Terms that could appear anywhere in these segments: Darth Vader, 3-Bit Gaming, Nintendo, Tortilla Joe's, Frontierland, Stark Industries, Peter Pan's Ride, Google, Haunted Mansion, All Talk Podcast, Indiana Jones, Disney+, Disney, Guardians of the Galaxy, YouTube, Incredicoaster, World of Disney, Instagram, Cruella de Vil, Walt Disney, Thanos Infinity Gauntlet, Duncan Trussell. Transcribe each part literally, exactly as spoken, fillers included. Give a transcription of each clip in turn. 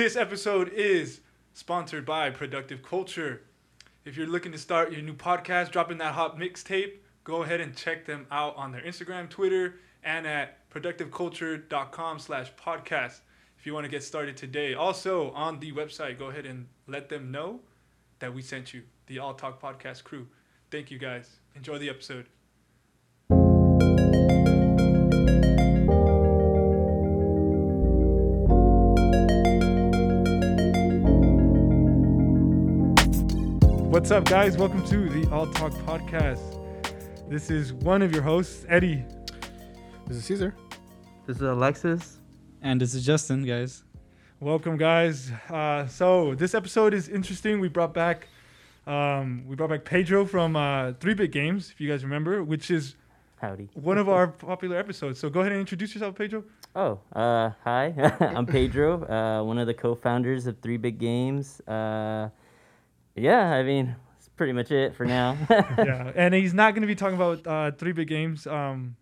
This episode is sponsored by Productive Culture. If you're looking to start your new podcast, dropping that hot mixtape, go ahead and check them out on their Instagram, Twitter, and at productive culture dot com slash podcast if you want to get started today. Also, on the website, go ahead and let them know that we sent you, the All Talk Podcast crew. Thank you, guys. Enjoy the episode. What's up, guys? Welcome to the All Talk Podcast. This is one of your hosts, Eddie. This is Caesar. This is Alexis. And this is Justin, guys. Welcome, guys. Uh, so this episode is interesting. We brought back um, we brought back Pedro from uh, three-Bit Games, if you guys remember, which is Howdy. one of our popular episodes. So go ahead and introduce yourself, Pedro. Oh, uh, hi. I'm Pedro, uh, one of the co-founders of three-Bit Games. Uh, yeah, I mean, that's pretty much it for now. Yeah, and he's not going to be talking about uh, three-Bit Games um,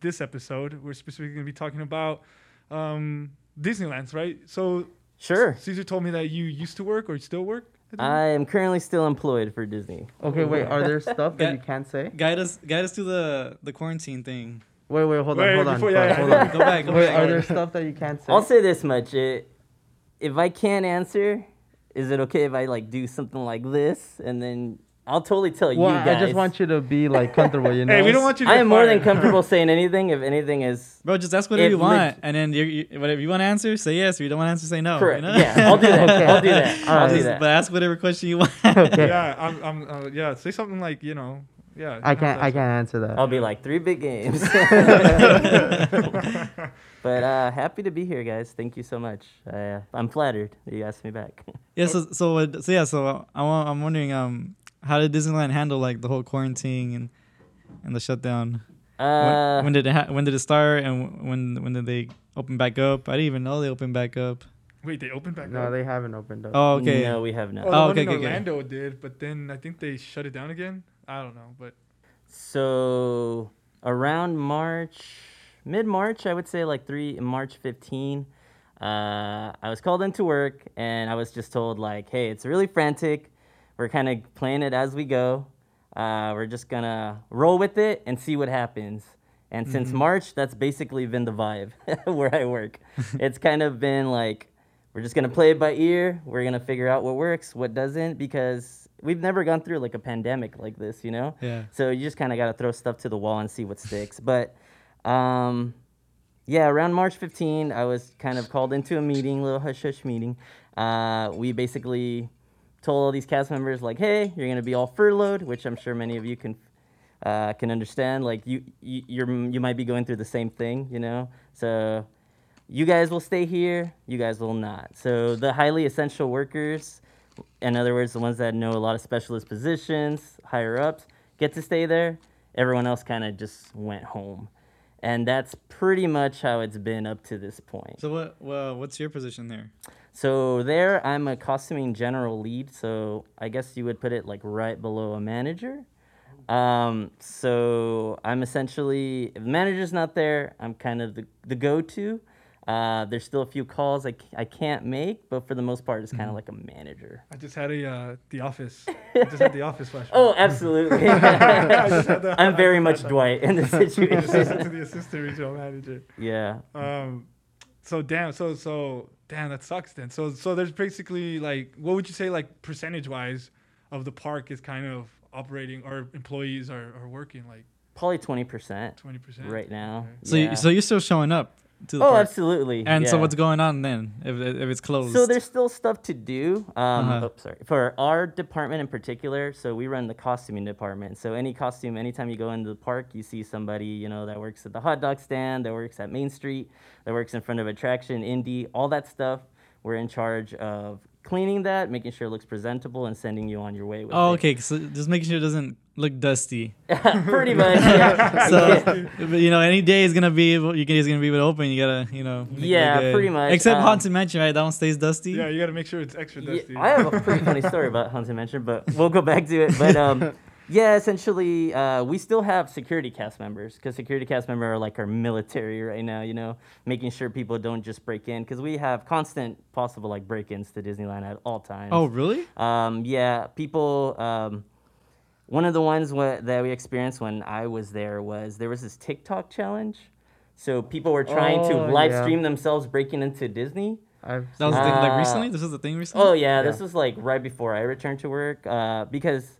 this episode. We're specifically going to be talking about Um, Disneyland's, right? So sure. Caesar told me that you used to work or still work. I am currently still employed for Disney. Okay, wait. Are there stuff that you can't say? Guide us, guide us to the, the quarantine thing. Wait, wait, hold wait, on, hold before, on. Yeah, yeah, hold yeah. on. Go back. Go wait, back. Are there stuff that you can't say? I'll say this much: it, if I can't answer, is it okay if I like do something like this and then? I'll totally tell well, you guys. I just want you to be like comfortable, you know. Hey, we don't want you to I am more than comfortable saying anything if anything is. Bro, just ask whatever you want, and then you're, you, whatever you want to answer, say yes. If you don't want to answer, say no. Correct. You know? Yeah, I'll do that. Okay. I'll do that. I'll, I'll do just, that. But ask whatever question you want. Okay. Yeah, I'm. I'm uh, yeah, say something like you know. Yeah. I can't. I can't answer that. I'll be like three-Bit Games. But uh, happy to be here, guys. Thank you so much. Uh, I'm flattered that you asked me back. Yeah. So so uh, so yeah. So I want, I'm wondering um. How did Disneyland handle like the whole quarantine and, and the shutdown? Uh, when, when did it ha- when did it start and when when did they open back up? I didn't even know they opened back up. Wait, they opened back no, up? No, they haven't opened up. Oh, okay. No, we have not. Well, oh, okay, okay, Orlando okay. did, but then I think they shut it down again. I don't know, but so around March, mid-March, I would say like three March fifteenth. Uh, I was called into work and I was just told like, hey, it's really frantic. We're kind of playing it as we go. Uh, we're just going to roll with it and see what happens. And mm-hmm. since March, that's basically been the vibe where I work. It's kind of been like, we're just going to play it by ear. We're going to figure out what works, what doesn't, because we've never gone through like a pandemic like this, you know? Yeah. So you just kind of got to throw stuff to the wall and see what sticks. But um, yeah, around March fifteenth, I was kind of called into a meeting, a little hush-hush meeting. Uh, we basically told all these cast members, like, hey, you're going to be all furloughed, which I'm sure many of you can uh, can understand. Like, you you you're, you might be going through the same thing, you know? So you guys will stay here. You guys will not. So the highly essential workers, in other words, the ones that know a lot of specialist positions, higher-ups, get to stay there. Everyone else kind of just went home. And that's pretty much how it's been up to this point. So what well, what's your position there? So there, I'm a costuming general lead, so I guess you would put it like right below a manager. Um, so I'm essentially, if the manager's not there, I'm kind of the, the go-to. Uh, there's still a few calls I, c- I can't make, but for the most part, it's kind of mm. like a manager. I just had a uh, The Office. I just had The Office flashback. Oh, absolutely. I just had the, I'm I very much Dwight in this situation. The assistant to the assistant regional manager. Yeah. Um. So damn. So so. Damn, that sucks then. So so there's basically like, what would you say like percentage-wise of the park is kind of operating or employees are, are working like? Probably twenty percent. twenty percent. Right now. Okay. So yeah. you, so you're still showing up to the oh, park? Oh, absolutely. And yeah. So what's going on then if if it's closed? So there's still stuff to do. Um, uh-huh. oh, sorry. For our department in particular, so we run the costuming department. So any costume, anytime you go into the park, you see somebody, you know, that works at the hot dog stand, that works at Main Street, that works in front of attraction, indie, all that stuff. We're in charge of cleaning that, making sure it looks presentable, and sending you on your way with oh, it. Okay. So just making sure it doesn't look dusty. Pretty much, yeah. So, yeah. But, you know, any day is going to be, able, your day is going to be able to open. You got to, you know. Yeah, it pretty much. Except um, Haunted Mansion, right? That one stays dusty. Yeah, you got to make sure it's extra dusty. Yeah, I have a pretty funny story about Haunted Mansion, but we'll go back to it. But um, Yeah, essentially, uh, we still have security cast members, because security cast members are like our military right now, you know, making sure people don't just break in, because we have constant possible like break-ins to Disneyland at all times. Oh, really? Um, yeah, people... Um, one of the ones wh- that we experienced when I was there was there was this TikTok challenge. So people were trying oh, to live yeah. stream themselves breaking into Disney. I've that was uh, the thing, like recently? This was the thing recently? Oh, yeah, yeah. This was like right before I returned to work, uh, because...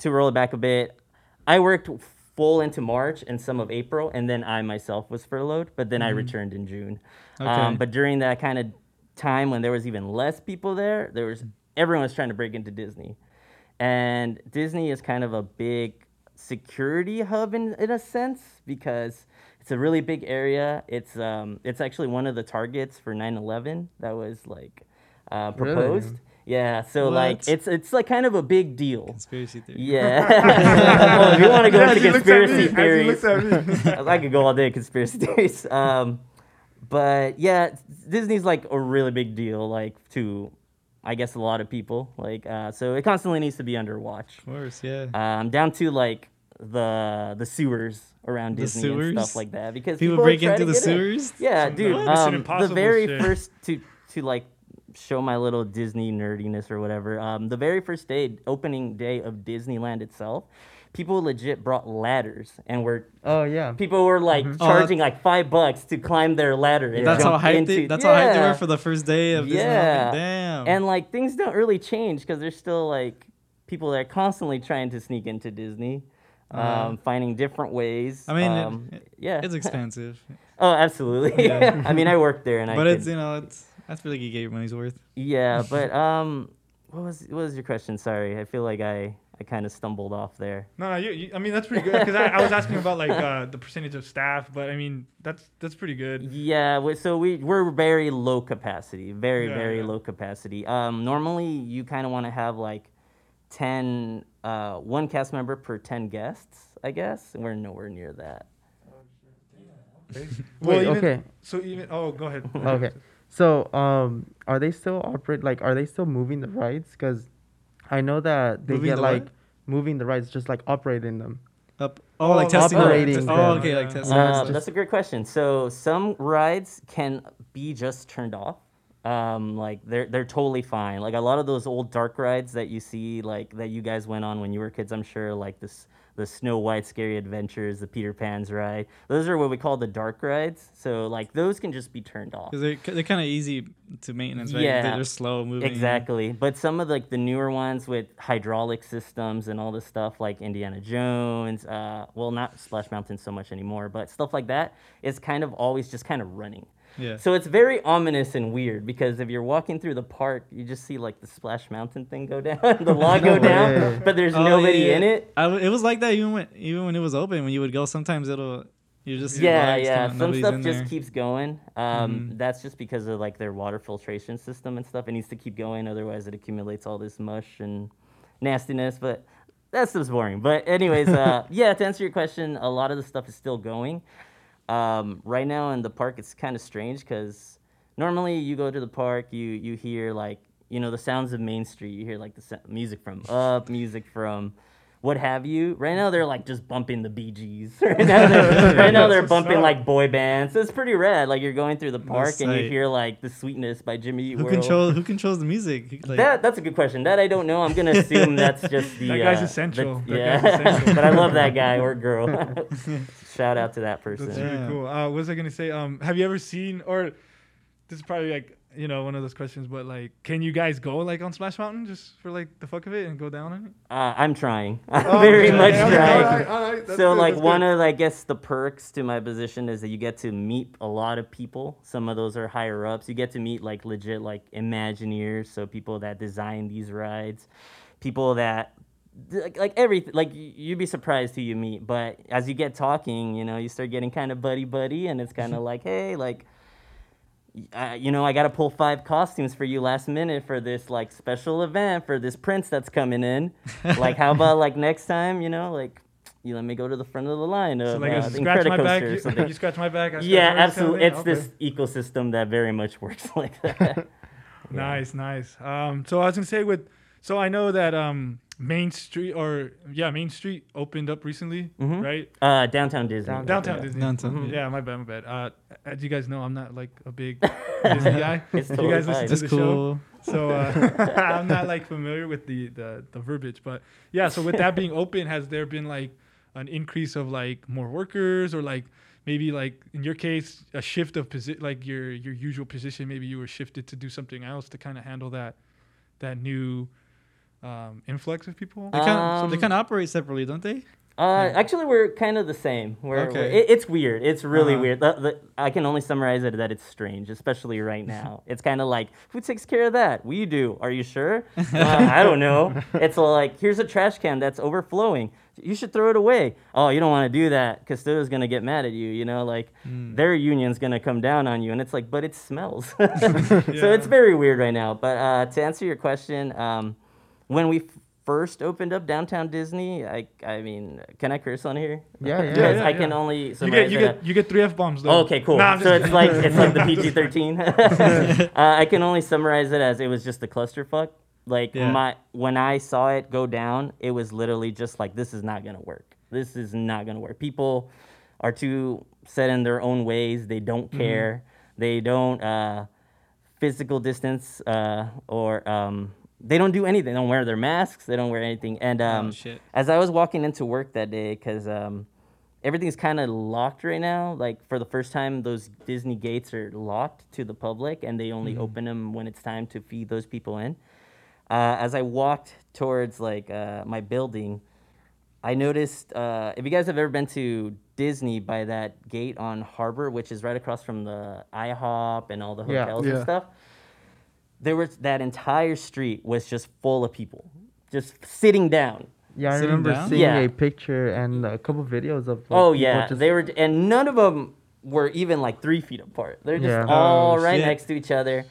To roll it back a bit, I worked full into March and some of April, and then I myself was furloughed, but then mm-hmm. I returned in June. Okay. Um, but during that kind of time when there was even less people there, there was everyone was trying to break into Disney. And Disney is kind of a big security hub in, in a sense, because it's a really big area. It's um, it's actually one of the targets for nine eleven that was like uh, proposed. Really? Yeah, so what? like it's it's like kind of a big deal. Conspiracy theory. Yeah. Well, if you want to go into conspiracy theories, I could go all day conspiracy theories. Um, but yeah, Disney's like a really big deal, like to, I guess, a lot of people. Like, uh, so it constantly needs to be under watch. Of course, yeah. Um, down to like the the sewers around the Disney sewers? and stuff like that, because people, people break into the sewers. In. Yeah, Some dude. Um, the very shit. first to to like. show my little Disney nerdiness or whatever. Um, the very first day, opening day of Disneyland itself, people legit brought ladders and were oh yeah people were like mm-hmm. charging oh, like five bucks to climb their ladder. And that's how hyped they, that's yeah. how hyped they were for the first day of Disneyland. Yeah. Damn. And like things don't really change because there's still like people that are constantly trying to sneak into Disney. Um, uh, finding different ways. I mean, um, it, it, yeah, it's expensive. Oh, absolutely. Yeah. I mean, I worked there and but I. But it's could, you know it's. That's really good. You get your money's worth. Yeah, but um, what was what was your question? Sorry, I feel like I, I kind of stumbled off there. No, no, you, you, I mean that's pretty good because I, I was asking about like uh, the percentage of staff, but I mean that's that's pretty good. Yeah, we, so we we're very low capacity, very yeah, very yeah. low capacity. Um, normally you kind of want to have like ten, uh, one cast member per ten guests, I guess, and we're nowhere near that. Okay. Well, Wait, even, okay. So even oh, go ahead. Okay. So, um, are they still operate? Like, are they still moving the rides? Because I know that they moving get the like ride? moving the rides, just like operating them. Up. Oh, like testing operating. Them. Them. Oh, okay, like testing. Uh, that's a great question. So, some rides can be just turned off. Um, like they're they're totally fine. Like a lot of those old dark rides that you see, like that you guys went on when you were kids. I'm sure, like this. The Snow White Scary Adventures, the Peter Pan's Ride. Those are what we call the dark rides. So, like, those can just be turned off. Because they're, they're kind of easy to maintenance, right? Yeah. They're, they're slow moving. Exactly. But some of, like, the newer ones with hydraulic systems and all this stuff, like Indiana Jones, uh, well, not Splash Mountain so much anymore, but stuff like that is kind of always just kind of running. Yeah. So it's very ominous and weird because if you're walking through the park, you just see like the Splash Mountain thing go down, the log no go way. down, but there's oh, nobody yeah, yeah. in it. I w- it was like that even when even when it was open. When you would go, sometimes it'll you just yeah yeah some stuff just keeps going. Um, mm-hmm. That's just because of like their water filtration system and stuff. It needs to keep going, otherwise it accumulates all this mush and nastiness. But that stuff's boring. But anyways, uh, yeah. To answer your question, a lot of the stuff is still going. Um, right now in the park, it's kind of strange because normally you go to the park, you you hear like you know the sounds of Main Street, you hear like the sa- music from Up, music from what have you. Right now they're like just bumping the Bee Gees. Right now they're, right now they're bumping like boy bands. So it's pretty rad. Like you're going through the park that's and tight. You hear like The Sweetness by Jimmy Eat World. Who controls who controls the music? Like, that that's a good question. That I don't know. I'm gonna assume that's just the that guy's uh, essential. The, that yeah, guy's essential. But I love that guy or girl. Shout out to that person. That's really yeah. cool. Uh, what was I going to say? Um, have you ever seen, or this is probably like, you know, one of those questions, but like, can you guys go like on Splash Mountain just for like the fuck of it and go down on it? Uh, I'm trying. I'm oh, very okay. much okay. trying. All right, all right. That's so good, like one good. of, I guess, the perks to my position is that you get to meet a lot of people. Some of those are higher ups. You get to meet like legit like Imagineers, so people that design these rides, people that Like, like everything, like you'd be surprised who you meet, but as you get talking, you know, you start getting kind of buddy buddy, and it's kind of like, hey, like, uh, you know, I got to pull five costumes for you last minute for this like special event for this prince that's coming in. Like, how about like next time, you know, like you let me go to the front of the line of so like uh, Incredicoaster or something. You, you scratch my back. I yeah, absolutely. It's okay. This ecosystem that very much works like that. Yeah. Nice, nice. Um, so I was gonna say with, so I know that um. Main Street or yeah, Main Street opened up recently, mm-hmm. right? Uh, Downtown Disney. Downtown, Downtown Disney. Downtown. Mm-hmm. Yeah, my bad, my bad. Uh, as you guys know, I'm not like a big Disney guy. It's totally you guys listen fine. to it's the cool. show, so uh, I'm not like familiar with the, the the verbiage. But yeah, so with that being open, has there been like an increase of like more workers or like maybe like in your case a shift of position, like your your usual position? Maybe you were shifted to do something else to kind of handle that that new. Um, influx of people. They kind of, um, so they kind of operate separately, don't they? Uh, yeah. Actually, we're kind of the same. We're, okay. we're, it, it's weird. It's really uh-huh. weird. The, the, I can only summarize it that it's strange, especially right now. It's kind of like, who takes care of that? We do. Are you sure? uh, I don't know. It's like, here's a trash can that's overflowing. You should throw it away. Oh, you don't want to do that because Castillo's going to get mad at you. You know, like mm. their union's going to come down on you. And it's like, but it smells. yeah. So it's very weird right now. But uh, to answer your question, um, when we f- first opened up Downtown Disney, I I mean, can I curse on here? Yeah, yeah. Because yeah, I yeah. can only. You get you get you get three F bombs though. Oh, okay, cool. Nah, so it's like it's like the P G thirteen. uh, I can only summarize it as it was just a clusterfuck. Like yeah. my when I saw it go down, it was literally just like this is not gonna work. This is not gonna work. People are too set in their own ways. They don't care. Mm-hmm. They don't uh, physical distance uh, or. Um, They don't do anything. They don't wear their masks. They don't wear anything. And um, oh, as I was walking into work that day, because um, everything's kind of locked right now. Like, for the first time, those Disney gates are locked to the public, and they only mm. open them when it's time to feed those people in. Uh, as I walked towards, like, uh, my building, I noticed, uh, if you guys have ever been to Disney by that gate on Harbor, which is right across from the IHOP and all the hotels yeah, yeah. and stuff, there was that entire street was just full of people, just sitting down. Yeah, I sitting remember down? seeing yeah. a picture and a couple videos of. Like, oh yeah, they were, and none of them were even like three feet apart. They're just yeah. all oh, right shit. next to each other.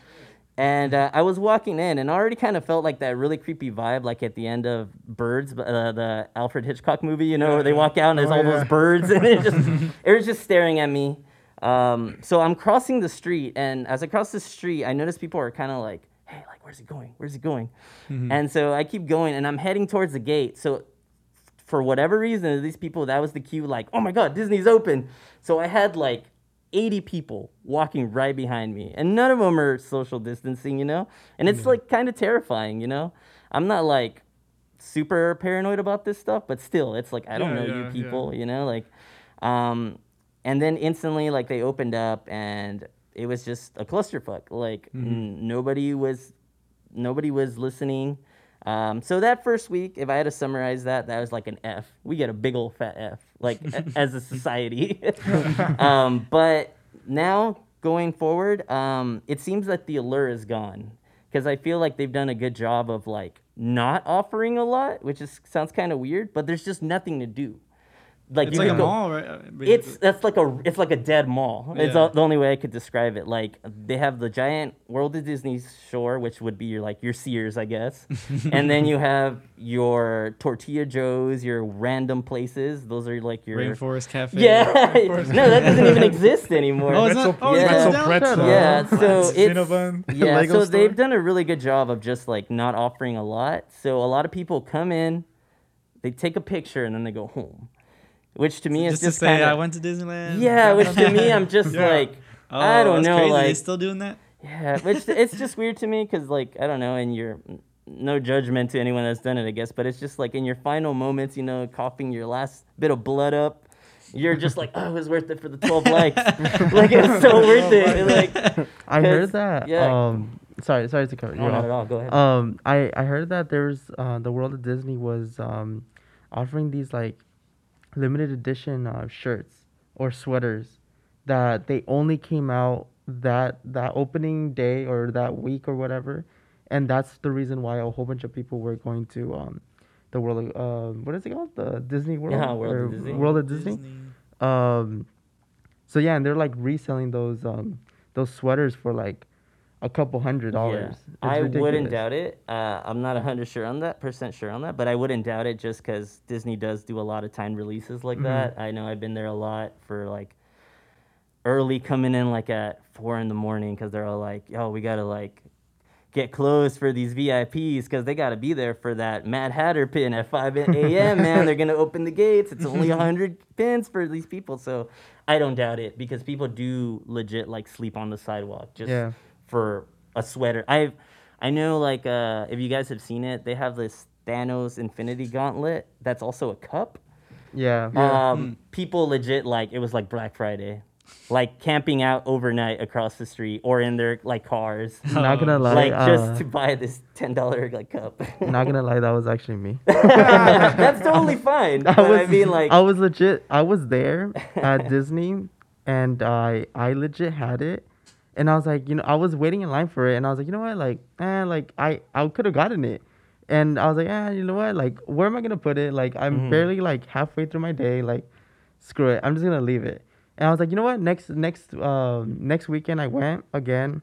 And uh, I was walking in, and I already kind of felt like that really creepy vibe, like at the end of Birds, uh, the Alfred Hitchcock movie, you know, yeah. where they walk out and there's oh, all yeah. those birds, and it just it was just staring at me. Um, so I'm crossing the street, and as I cross the street, I notice people are kind of like, hey, like, where's it going? Where's it going? Mm-hmm. And so I keep going, and I'm heading towards the gate. So for whatever reason, these people, that was the cue, like, oh, my God, Disney's open. So I had, like, eighty people walking right behind me, and none of them are social distancing, you know? And it's, mm-hmm. like, kind of terrifying, you know? I'm not, like, super paranoid about this stuff, but still, it's like, I don't yeah, know yeah, you people, yeah. you know? Like, um... And then instantly, like, they opened up, and it was just a clusterfuck. Like, mm-hmm. n- nobody was nobody was listening. Um, so that first week, if I had to summarize that, that was like an F. We get a big old fat F, like, a- as a society. um, but now, going forward, um, it seems that the allure is gone. Because I feel like they've done a good job of, like, not offering a lot, which is sounds kind of weird, but there's just nothing to do. Like it's you like a go, mall, right? Basically. It's that's like a it's like a dead mall. Yeah. It's a, the only way I could describe it. Like they have the giant World of Disney store, which would be your like your Sears, I guess, and then you have your Tortilla Joe's, your random places. Those are like your Rainforest Cafe. Yeah, Rainforest. No, that doesn't even exist anymore. Oh, it's not. Oh, yeah. Pretzel, pretzel. Yeah, so it's Cinnamon. Yeah, Lego so store. They've done a really good job of just like not offering a lot. So a lot of people come in, they take a picture, and then they go home. Which to me so is just, just kind of... I went to Disneyland. Yeah, which to me, I'm just yeah. like, oh, I don't that's know. Crazy. Like, they still doing that? Yeah, which it's just weird to me because, like, I don't know, and you're... No judgment to anyone that's done it, I guess, but it's just like in your final moments, you know, coughing your last bit of blood up, you're just like, oh, it was worth it for the twelve likes. Like, it was so worth it. Like, I heard that. Yeah. Um, sorry, sorry to cover you. No, not at all. Go ahead. Um, I, I heard that there was... Uh, the World of Disney was um, offering these, like, limited edition uh, shirts or sweaters that they only came out that that opening day or that week or whatever, and that's the reason why a whole bunch of people were going to um the world of, uh, what is it called the Disney World yeah, World, or of Disney. World of Disney. Disney um so yeah, and they're like reselling those um those sweaters for like a couple hundred dollars. Yeah. I ridiculous. wouldn't doubt it. Uh, I'm not a hundred sure on that percent sure on that, but I wouldn't doubt it just because Disney does do a lot of timed releases like mm-hmm. that. I know I've been there a lot for like early coming in like at four in the morning because they're all like, "Yo, we gotta like get clothes for these V I Ps because they got to be there for that Mad Hatter pin at five a.m., man. They're going to open the gates. It's only one hundred pins for these people. So I don't doubt it because people do legit, like, sleep on the sidewalk just yeah. for a sweater. I I know, like, uh, if you guys have seen it, they have this Thanos Infinity Gauntlet that's also a cup. Yeah. Um, people legit, like, it was like Black Friday. Like camping out overnight across the street or in their like cars. Oh. Not gonna lie, like uh, just to buy this ten dollar like cup. Not gonna lie, that was actually me. That's totally fine. I but was, I mean, like I was legit. I was there at Disney, and I I legit had it, and I was like, you know, I was waiting in line for it, and I was like, you know what, like, eh, like I I could have gotten it, and I was like, eh, you know what, like, where am I gonna put it? Like, I'm mm. barely like halfway through my day. Like, screw it, I'm just gonna leave it. And I was like, you know what? Next next uh, next weekend, I went again,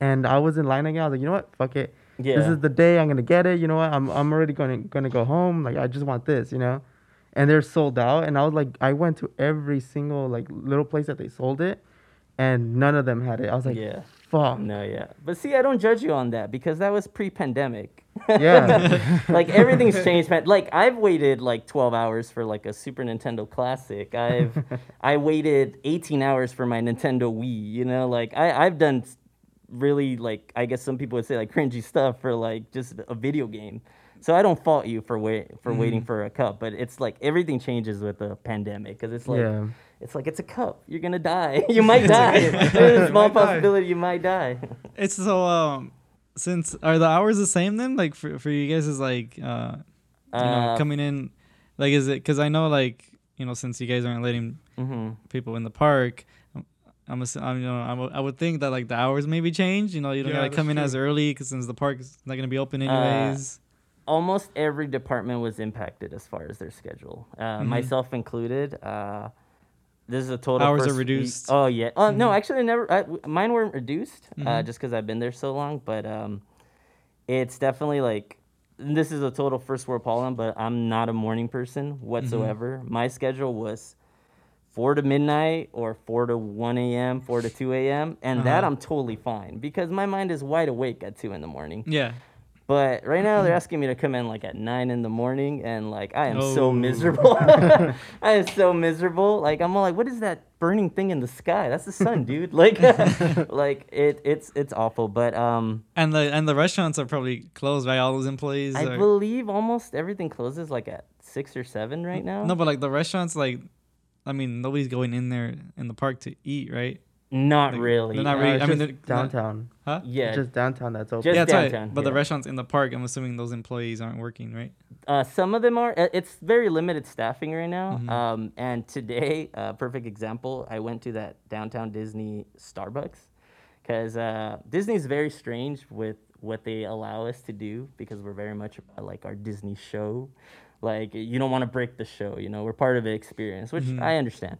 and I was in line again. I was like, you know what? Fuck it. Yeah. This is the day I'm gonna get it. You know what? I'm I'm already gonna gonna go home. Like I just want this, you know. And they're sold out. And I was like, I went to every single like little place that they sold it, and none of them had it. I was like, yeah. fuck. No, yeah. But see, I don't judge you on that because that was pre-pandemic. Yeah. Like everything's changed, man. Like I've waited like twelve hours for like a Super Nintendo Classic. I've I waited eighteen hours for my Nintendo Wii, you know? Like I I've done really like I guess some people would say like cringy stuff for like just a video game. So I don't fault you for wait for mm. waiting for a cup, but it's like everything changes with the pandemic cuz it's like yeah. It's like, it's a cup. You're going to die. You might die. There's a small possibility die. You might die. It's so, um, since, are the hours the same then? Like, for for you guys is like, uh, you uh, know, coming in, like, is it, because I know, like, you know, since you guys aren't letting mm-hmm. people in the park, I'm, I'm, I'm you know, I'm, I would think that, like, the hours maybe change. You know, you don't yeah, got to come in true. as early because since the park is not going to be open anyways. Uh, almost every department was impacted as far as their schedule, uh, mm-hmm. myself included. Uh This is a total hours are reduced. Week. Oh yeah. Oh uh, mm-hmm. no, actually, never. I, mine weren't reduced, mm-hmm. uh, just because I've been there so long. But um, it's definitely like this is a total first world problem. But I'm not a morning person whatsoever. Mm-hmm. My schedule was four to midnight or four to one a m, four to two a m, and uh-huh. that I'm totally fine because my mind is wide awake at two in the morning. Yeah. But right now, they're asking me to come in, like, at nine in the morning, and, like, I am oh. so miserable. I am so miserable. Like, I'm all like, what is that burning thing in the sky? That's the sun, dude. Like, like it, it's it's awful, but... um. And the and the restaurants are probably closed, right? All those employees I are... believe almost everything closes, like, at six or seven right now. No, but, like, the restaurants, like, I mean, nobody's going in there in the park to eat, right? Not like, really. They're not really. Uh, I mean, they're downtown. Not, huh? Yeah. It's just downtown that's open. Just yeah, that's downtown. Right. But yeah. the restaurants in the park, I'm assuming those employees aren't working, right? Uh, some of them are. It's very limited staffing right now. Mm-hmm. Um, and today, uh, perfect example, I went to that Downtown Disney Starbucks because uh, Disney's very strange with what they allow us to do because we're very much about like our Disney show. Like, you don't want to break the show, you know? We're part of the experience, which mm-hmm. I understand.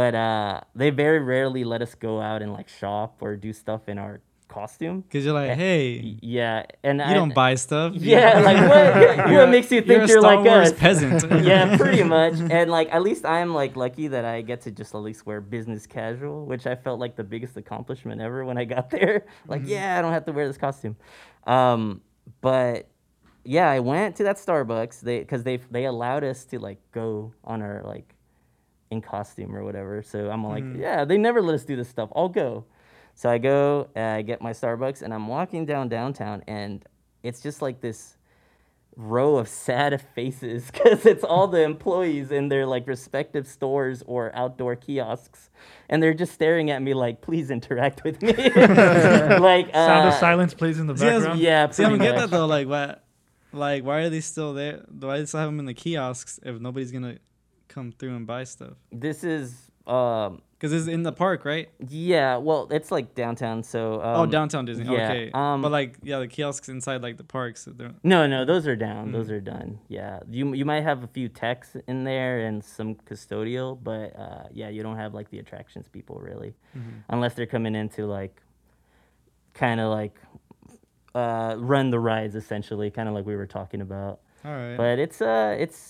But uh, they very rarely let us go out and, like, shop or do stuff in our costume. Because you're like, and, hey. Yeah. and You I, don't buy stuff. Yeah. like, what? You're, what makes you think you're, you're like Wars us? Peasant. Yeah, pretty much. And, like, at least I'm, like, lucky that I get to just at least wear business casual, which I felt like the biggest accomplishment ever when I got there. Like, mm-hmm. yeah, I don't have to wear this costume. Um, but... Yeah, I went to that Starbucks they because they they allowed us to like go on our like in costume or whatever. So I'm like, mm. yeah, they never let us do this stuff. I'll go. So I go, uh, I get my Starbucks, and I'm walking down downtown, and it's just like this row of sad faces because it's all the employees in their like respective stores or outdoor kiosks, and they're just staring at me like, please interact with me. Like uh, sound of silence plays in the background. Yeah, see, I don't get that though. Like what. Like, why are they still there? Why do they still have them in the kiosks if nobody's going to come through and buy stuff? This is... um Because it's in the park, right? Yeah, well, it's, like, downtown, so... Um, oh, downtown Disney, yeah, okay. Um, but, like, yeah, the kiosks inside, like, the parks... So no, no, those are down. Mm. Those are done, yeah. You you might have a few techs in there and some custodial, but, uh, yeah, you don't have, like, the attractions people, really. Mm-hmm. Unless they're coming into, like, kind of, like... Uh, run the rides essentially, kind of like we were talking about. All right. But it's uh, it's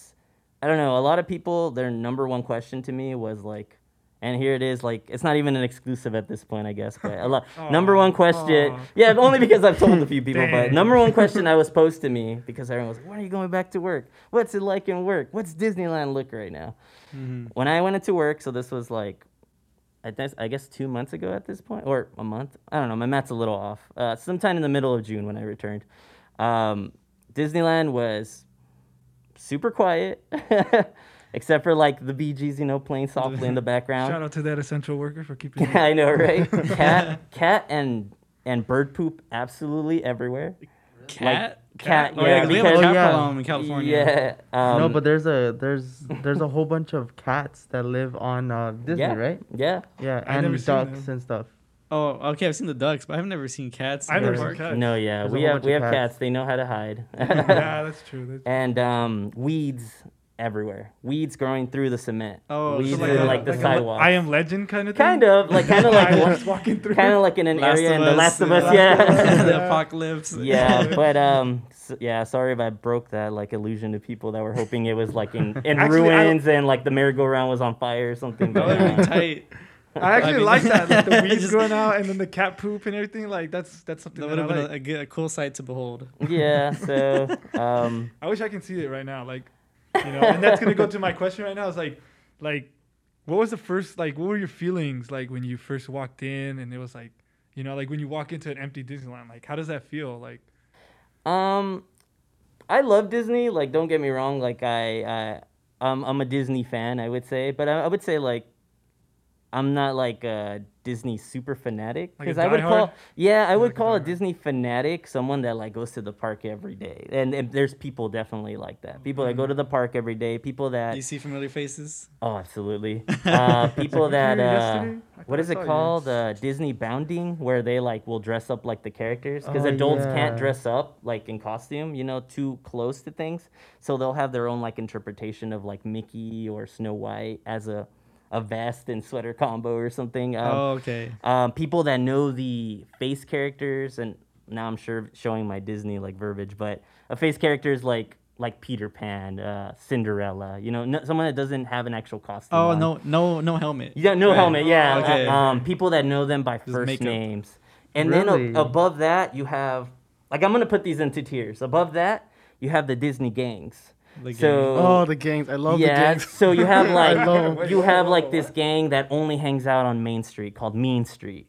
I don't know. A lot of people, their number one question to me was like, And here it is, like, it's not even an exclusive at this point, I guess. But I love number one question. Aww. Yeah, only because I've told a few people. But number one question that was posed to me, because everyone was like, when are you going back to work? What's it like in work? What's Disneyland look right now? Mm-hmm. When I went into work, so this was like, I guess, I guess two months ago at this point, or a month. I don't know. My math's a little off. Uh, sometime in the middle of June when I returned, um, Disneyland was super quiet. Except for, like, the Bee Gees, you know, playing softly in the background. Shout out to that essential worker for keeping it. I know, right? cat cat, and and bird poop absolutely everywhere. Cat? Like, cat, cat, yeah. Oh, yeah, because we have a cat oh, yeah. problem in California. Yeah. Um, no, but there's a there's there's a whole bunch of cats that live on uh, Disney, yeah, right? Yeah. Yeah, I've and ducks and stuff. Oh, okay, I've seen the ducks, but I've never seen cats. I've never seen cats. No, yeah, there's we have we have cats. cats. They know how to hide. Yeah, that's true. That's and um, weeds. Everywhere, weeds growing through the cement. Oh, weeds so like, through, like the like sidewalk. I Am Legend kind of thing. Kind of like, kind of like walk, walking through. Kind of like in an last area in The Last of Us, last yeah. Of us. The apocalypse. Yeah, but um, so, yeah. Sorry if I broke that like illusion to people that were hoping it was like in, in actually, ruins and like the merry-go-round was on fire or something. That would be tight. I actually I mean, like that, like the weeds going out and then the cat poop and everything. Like that's that's something that would have been like. a, a cool sight to behold. Yeah. So. Um, I wish I can see it right now. Like. You know, and that's gonna go to my question right now. It's like, like, what was the first like? What were your feelings like when you first walked in? And it was like, you know, like when you walk into an empty Disneyland, like, how does that feel? Like, um, I love Disney. Like, don't get me wrong. Like, I, I I'm, I'm a Disney fan. I would say, but I, I would say like, I'm not like a Disney super fanatic because like I would call, yeah, I would like call a, a Disney fanatic someone that like goes to the park every day, and, and there's people definitely like that. People that go to the park every day, people that Do you see familiar faces. Oh, absolutely. Uh, people that uh, what is it called? Uh, Disney bounding, where they like will dress up like the characters because oh, adults yeah. can't dress up like in costume, you know, too close to things. So they'll have their own like interpretation of like Mickey or Snow White as a. a vest and sweater combo or something. Um, oh, okay. Um, people that know the face characters, and now I'm sure showing my Disney like verbiage, but a face character is like like Peter Pan, uh, Cinderella. You know, no, someone that doesn't have an actual costume. Oh on. no, no, no helmet. Yeah, no right. helmet. Yeah. Oh, okay. uh, um, people that know them by Just first names, and really? then uh, above that you have like I'm gonna put these into tiers. Above that you have the Disney gangs. The so, oh, the gangs! I love yeah, the gangs. Yeah, so you have like you have like this gang that only hangs out on Main Street called Mean Street.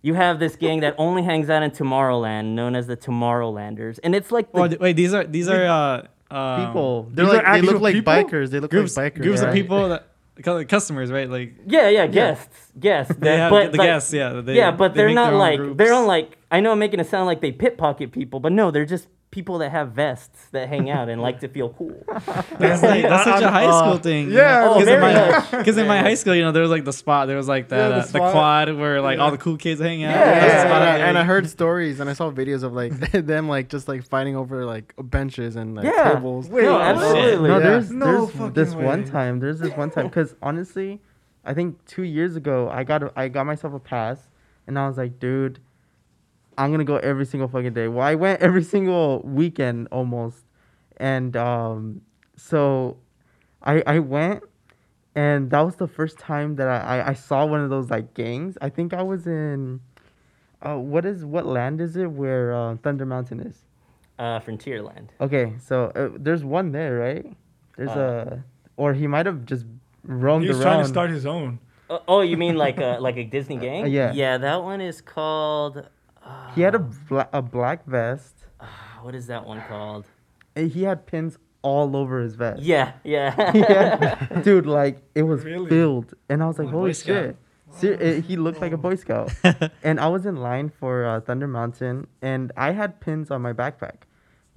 You have this gang that only hangs out in Tomorrowland, known as the Tomorrowlanders, and it's like the oh, wait, these are these are uh, uh, people. They're like they look like people? bikers. They look groups, like bikers. Groups yeah. of people that. Customers, right? Like yeah, yeah, guests, yeah. guests. They have but the like, guests, yeah. They, yeah, but they they're not like groups. they're on like. I know I'm making it sound like they pickpocket people, but no, they're just people that have vests that hang out and like to feel cool. That's, like, that's such a high school uh, thing. Yeah, because oh, in, in my high school, you know, there was like the spot. There was like that yeah, the, uh, the quad where like yeah. all the cool kids hang out. Yeah, yeah, yeah, yeah. And, and I heard stories and I saw videos of like them like just like fighting over like benches and like yeah. tables. Wait, no, absolutely. No, there's, yeah. there's no this way. one time. There's this one time because. Honestly, I think two years ago I got a, I got myself a pass, and I was like, dude, I'm gonna go every single fucking day. Well, I went every single weekend almost, and um, so I I went, and that was the first time that I, I, I saw one of those like gangs. I think I was in, uh, what is what land is it where uh, Thunder Mountain is? Uh, Frontierland. Okay, so uh, there's one there, right? There's uh, a or he might have just. Roamed he was around. trying to start his own. Uh, oh, you mean like a like a Disney gang? Uh, yeah. Yeah, that one is called. Uh, he had a bla- a black vest. Uh, what is that one called? And he had pins all over his vest. Yeah, yeah. yeah. Dude, like it was really? filled, and I was like, oh, holy shit! Ser- it, he looked oh. like a Boy Scout. And I was in line for uh, Thunder Mountain, and I had pins on my backpack.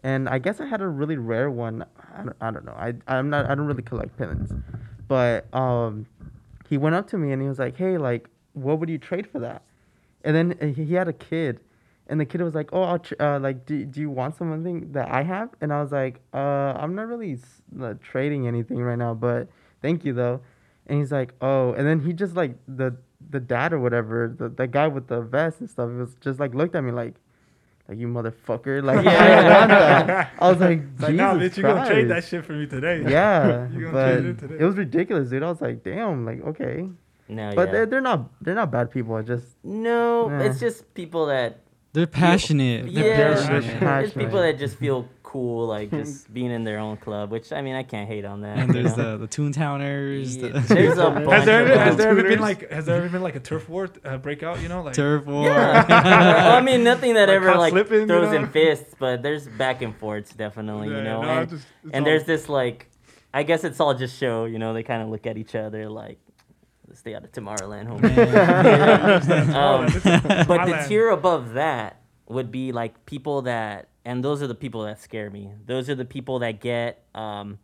And I guess I had a really rare one. I don't, I don't know. I I'm not. I don't really collect pins. But um, he went up to me and he was like, hey, like, what would you trade for that? And then he had a kid. And the kid was like, oh, I'll tr- uh, like, do, do you want something that I have? And I was like, uh, I'm not really s- uh, trading anything right now, but thank you, though. And he's like, oh. And then he just, like, the the dad or whatever, the, the guy with the vest and stuff, was just, like, looked at me like, like you motherfucker. Like, yeah, I don't want that. I was like, Jesus like, nah, bitch, you gonna trade that shit for me today. Yeah. you gonna but trade it today. It was ridiculous, dude. I was like, damn, like, okay. No, but yeah. they're, they're not they're not bad people. It's just no, eh. it's just people that they're passionate. Feel, they're yeah, passionate. They're passionate. It's people that just feel cool, like just being in their own club. Which I mean, I can't hate on that. And there's the, the Toontowners. Yeah, the there's a bunch has there ever, of has there ever been like has there ever been like a turf war uh, breakout? You know, like turf war. Yeah. Well, I mean, nothing that like ever like slipping, throws you know? in fists, but there's back and forths definitely. Yeah, you know, no, and, just, and there's this like, I guess it's all just show. You know, they kind of look at each other like. Stay out of Tomorrowland, homie. Yeah. um, but the tier above that would be like people that, and those are the people that scare me. Those are the people that get um,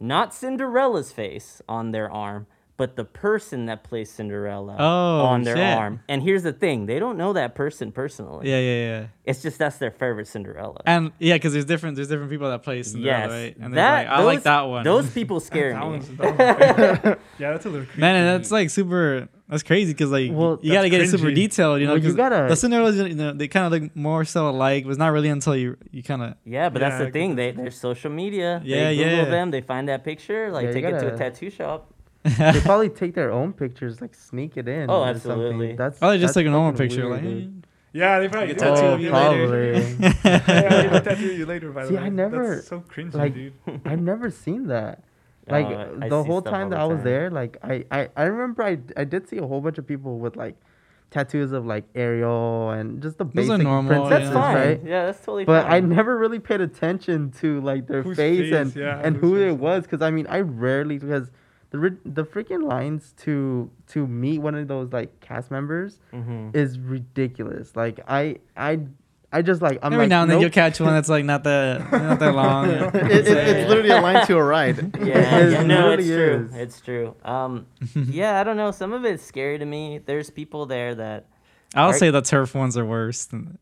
not Cinderella's face on their arm, but the person that plays Cinderella oh, on their shit. arm. And here's the thing. They don't know that person personally. Yeah, yeah, yeah. It's just that's their favorite Cinderella. And yeah, because there's different there's different people that play Cinderella, yes. right? And that, like, I those, like that one. Those people scare that me. One's, that one's yeah, that's a little creepy. Man, that's like super... That's crazy because like well, you gotta get cringy. It super detailed, you know. Well, you gotta, the Cinderellas, you know, they kind of look more so alike. It was not really until you you kind of yeah, but yeah, that's the thing. They there's social media. Yeah, they Google yeah. them. They find that picture. Like yeah, take gotta, it to a tattoo shop. They probably take their own pictures, like sneak it in. Oh, absolutely. That's, oh, they just take like a normal picture, weird, like. Dude. Yeah, they probably get oh, tattooed you later. yeah, they tattoo you later. By the See, way, I never. That's so cringy, like, dude. I've never seen that. Like oh, the whole time that time. I was there, like I, I, I remember I, I did see a whole bunch of people with like tattoos of like Ariel and just the Those basic normal, princesses, yeah. right? Yeah, that's totally. But fine. I never really paid attention to like their face, face and yeah, and who it was because I mean I rarely because. The the freaking lines to to meet one of those like cast members mm-hmm. is ridiculous. Like I I I just like I'm every like, now and nope. then you'll catch one that's like not that not that long. it, it, it's literally a line to a ride. Yeah, it yeah no, it's true. Is. It's true. Um, yeah, I don't know. Some of it's scary to me. There's people there that I'll say the turf ones are worse. Than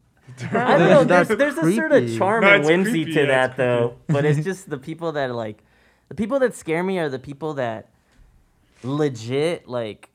I don't know. There's there's creepy. a sort of charm no, and whimsy creepy, to yeah, that though. But it's just the people that like the people that scare me are the people that. Legit, like,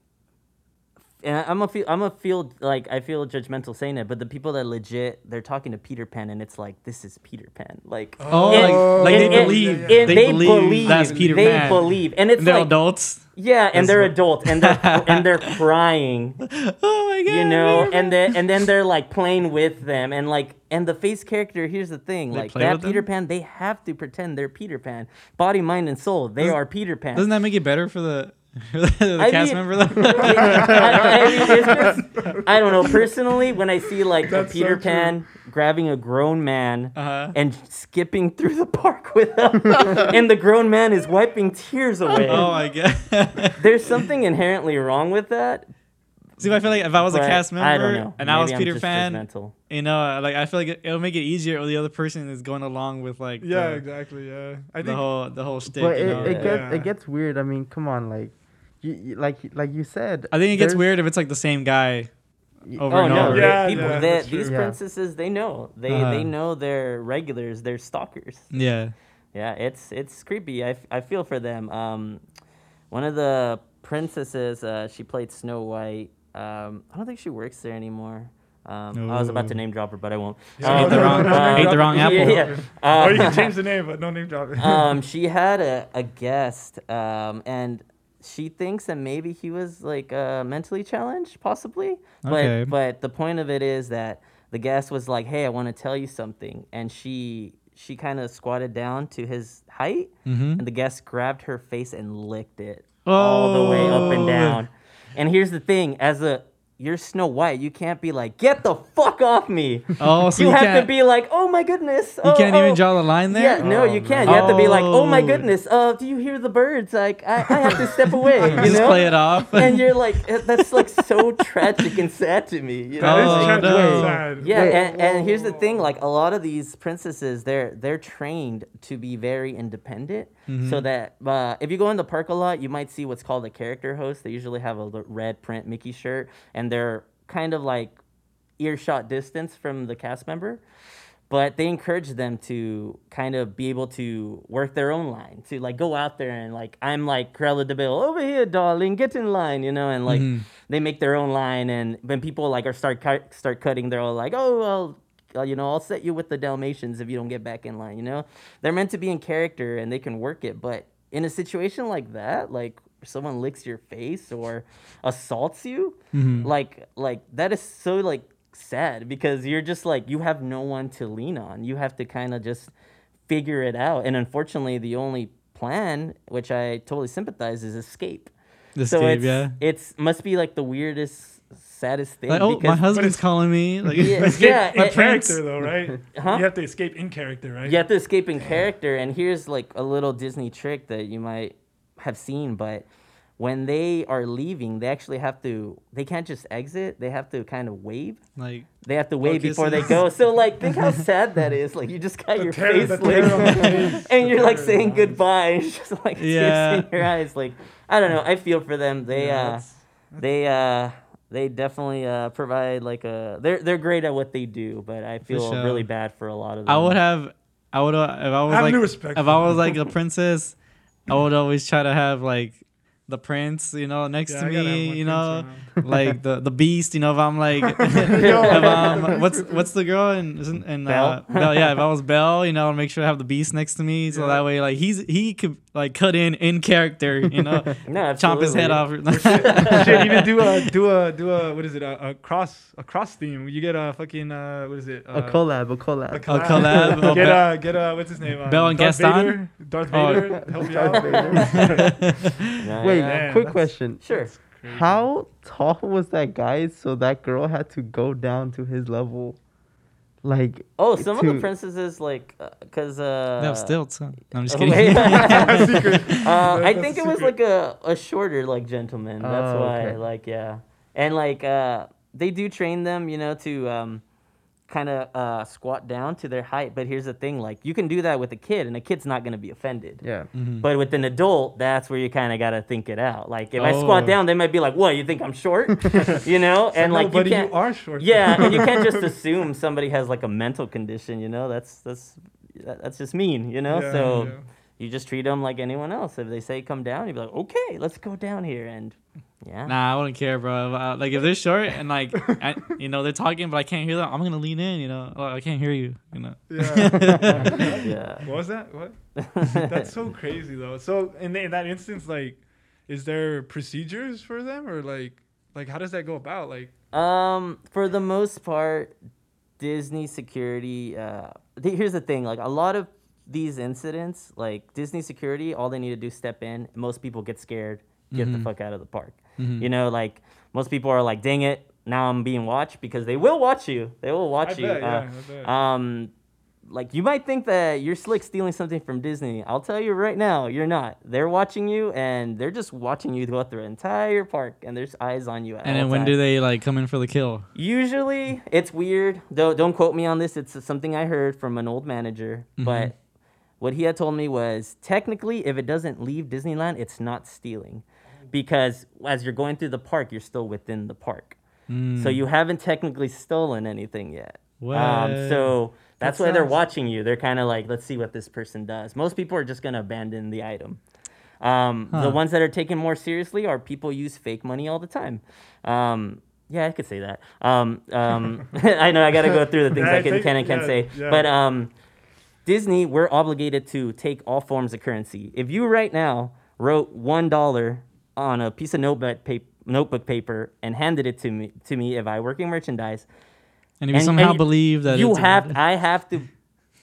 and I'm a feel, I'm a feel like I feel judgmental saying it, but the people that legit they're talking to Peter Pan and it's like this is Peter Pan, like oh, and, like, like and, they believe, and, and they, they believe, believe that's Peter they Pan, they believe, and it's and they're like, adults, yeah, and that's they're what? adults, and they're and they're crying, oh my god, you know, and then and then they're like playing with them, and like and the face character, here's the thing, they like that Peter them? Pan, they have to pretend they're Peter Pan, body, mind, and soul, they doesn't, are Peter Pan. Doesn't that make it better for the? the I cast mean, member though? I, I, mean, just, I don't know. Personally, when I see like a Peter so Pan grabbing a grown man uh-huh. and skipping through the park with him, and the grown man is wiping tears away. Oh my god! There's something inherently wrong with that. See, I feel like if I was but a cast member I don't know. and Maybe I was Peter Pan, judgmental. you know, like I feel like it, it'll make it easier if the other person is going along with like yeah, the, exactly, yeah, I the think whole the whole shtick. But it, you know? it gets yeah. it gets weird. I mean, come on, like. You, you, like like you said, I think it gets weird if it's like the same guy over oh, and no, over. Yeah, People, yeah, they, these true. princesses, they know they uh-huh. they know their regulars, their stalkers. Yeah, yeah, it's it's creepy. I, I feel for them. Um, one of the princesses, uh, she played Snow White. Um, I don't think she works there anymore. Um, I was about to name drop her, but I won't. Yeah, um, ate the wrong, uh, ate the wrong apple. Yeah, yeah. Um, or you can change the name, but no name drop. um, she had a a guest, um, and. She thinks that maybe he was like uh, mentally challenged, possibly. But okay. but the point of it is that the guest was like, "Hey, I want to tell you something," and she she kind of squatted down to his height, mm-hmm. and the guest grabbed her face and licked it oh. all the way up and down. And here's the thing: as a you're Snow White, you can't be like, "Get the fuck off me!" Oh, so you, you have can't. to be like, "Oh my goodness!" Oh, you can't oh. even draw the line there. Yeah, oh, no, you can't. Man. You have to be like, "Oh my goodness!" Uh, do you hear the birds? Like, I, I have to step away. You Just know? play it off. And you're like, that's like so tragic and sad to me. You know? Oh, like, no. sad. Yeah, Wait, and, and here's the thing: like a lot of these princesses, they're they're trained to be very independent. Mm-hmm. So that uh, if you go in the park a lot, you might see what's called a character host. They usually have a red print Mickey shirt, and they're kind of like earshot distance from the cast member. But they encourage them to kind of be able to work their own line, to like go out there and like, I'm like Cruella de Vil, over here, darling, get in line, you know, and like mm-hmm. they make their own line. And when people like are start cut, start cutting, they're all like, oh, well. You know, I'll set you with the Dalmatians if you don't get back in line. You know, they're meant to be in character and they can work it. But in a situation like that, like someone licks your face or assaults you, mm-hmm. like like that is so like sad, because you're just like, you have no one to lean on. You have to kind of just figure it out. And unfortunately, the only plan, which I totally sympathize, is escape. Escape, so it's, yeah. It's must be like the weirdest, saddest thing. Like, oh, my husband's calling me. Like, yeah, escape yeah, in it, character though, right? Huh? You have to escape in character, right? You have to escape in character. And here's like a little Disney trick that you might have seen, but when they are leaving, they actually have to, they can't just exit. They have to kind of wave. Like, they have to wave before they go. So, like, think how sad that is. Like, you just got the your terror, face licked. Face. And the you're, like, saying goodbye. And just, like, yeah. tears in your eyes. Like, I don't know. I feel for them. They, yeah, uh, that's, that's they, uh, they definitely uh, provide, like, a, they're, they're great at what they do, but I feel sure. really bad for a lot of them. I would have, I would, if I was, I like, respect if I was, like, a princess, I would always try to have, like, the prince, you know, next yeah, to me, you know, like the, the beast, you know, if I'm like, if I'm, what's what's the girl in, isn't in, Belle? Uh, Belle, yeah, if I was Belle, you know, I'll make sure I have the beast next to me, so yeah. that way, like, he's he could like cut in in character, you know, no, chomp his head yeah. off. Shit, shit, even do a do a do a what is it a, a cross a cross theme? You get a fucking uh, what is it a, a collab a collab a collab, a collab. get a get a what's his name? Um, Belle and Darth Gaston, Vader? Darth Vader, oh. help you out. Nice. Wait. Man, quick question. Sure. How tall was that guy so that girl had to go down to his level? Like, oh, some to, of the princesses, like, because uh, uh, that was stilts. Huh? No, I'm just kidding. Secret. Uh, I think it was like a, a shorter, like, gentleman. That's oh, why, okay. like, yeah. And, like, uh, they do train them, you know, to um, kind of uh, squat down to their height. But here's the thing, like, you can do that with a kid and a kid's not going to be offended. Yeah. Mm-hmm. But with an adult, that's where you kind of got to think it out. Like, if oh. I squat down, they might be like, what, you think I'm short? You know? And so like, no, you can't, you are short. Yeah. And you can't just assume somebody has like a mental condition, you know? That's, that's, that's just mean, you know? Yeah, so yeah. you just treat them like anyone else. If they say come down, you'd be like, okay, let's go down here. And yeah. Nah, I wouldn't care, bro. Uh, like, if they're short and, like, I, you know, they're talking, but I can't hear them, I'm going to lean in, you know. Oh, I can't hear you, you know. Yeah. yeah. What was that? What? That's so crazy, though. So, in, the, in that instance, like, is there procedures for them? Or, like, like how does that go about? Like, um, for the most part, Disney security, uh, th- here's the thing. Like, a lot of these incidents, like, Disney security, all they need to do is step in. Most people get scared, get mm-hmm. the fuck out of the park. Mm-hmm. You know, like, most people are like, dang it, now I'm being watched, because they will watch you. They will watch I you. Bet, uh, yeah, um, like, you might think that you're slick stealing something from Disney. I'll tell you right now, you're not. They're watching you, and they're just watching you throughout the entire park, and there's eyes on you at all times. And then when do they, like, come in for the kill? Usually, it's weird. Though, don't quote me on this. It's something I heard from an old manager, mm-hmm. but what he had told me was, technically, if it doesn't leave Disneyland, it's not stealing. Because as you're going through the park, you're still within the park. Mm. So you haven't technically stolen anything yet. Um, so that's that why sounds... they're watching you. They're kind of like, let's see what this person does. Most people are just going to abandon the item. Um, huh. The ones that are taken more seriously are people use fake money all the time. Um, yeah, I could say that. Um, um, I know I got to go through the things yeah, I, I can, think, can and can't yeah, say. Yeah. But um, Disney, we're obligated to take all forms of currency. If you right now wrote one dollar... on a piece of notebook paper, notebook paper, and handed it to me. To me, if I working merchandise, and if and, you somehow you, believe that you it's have, I have to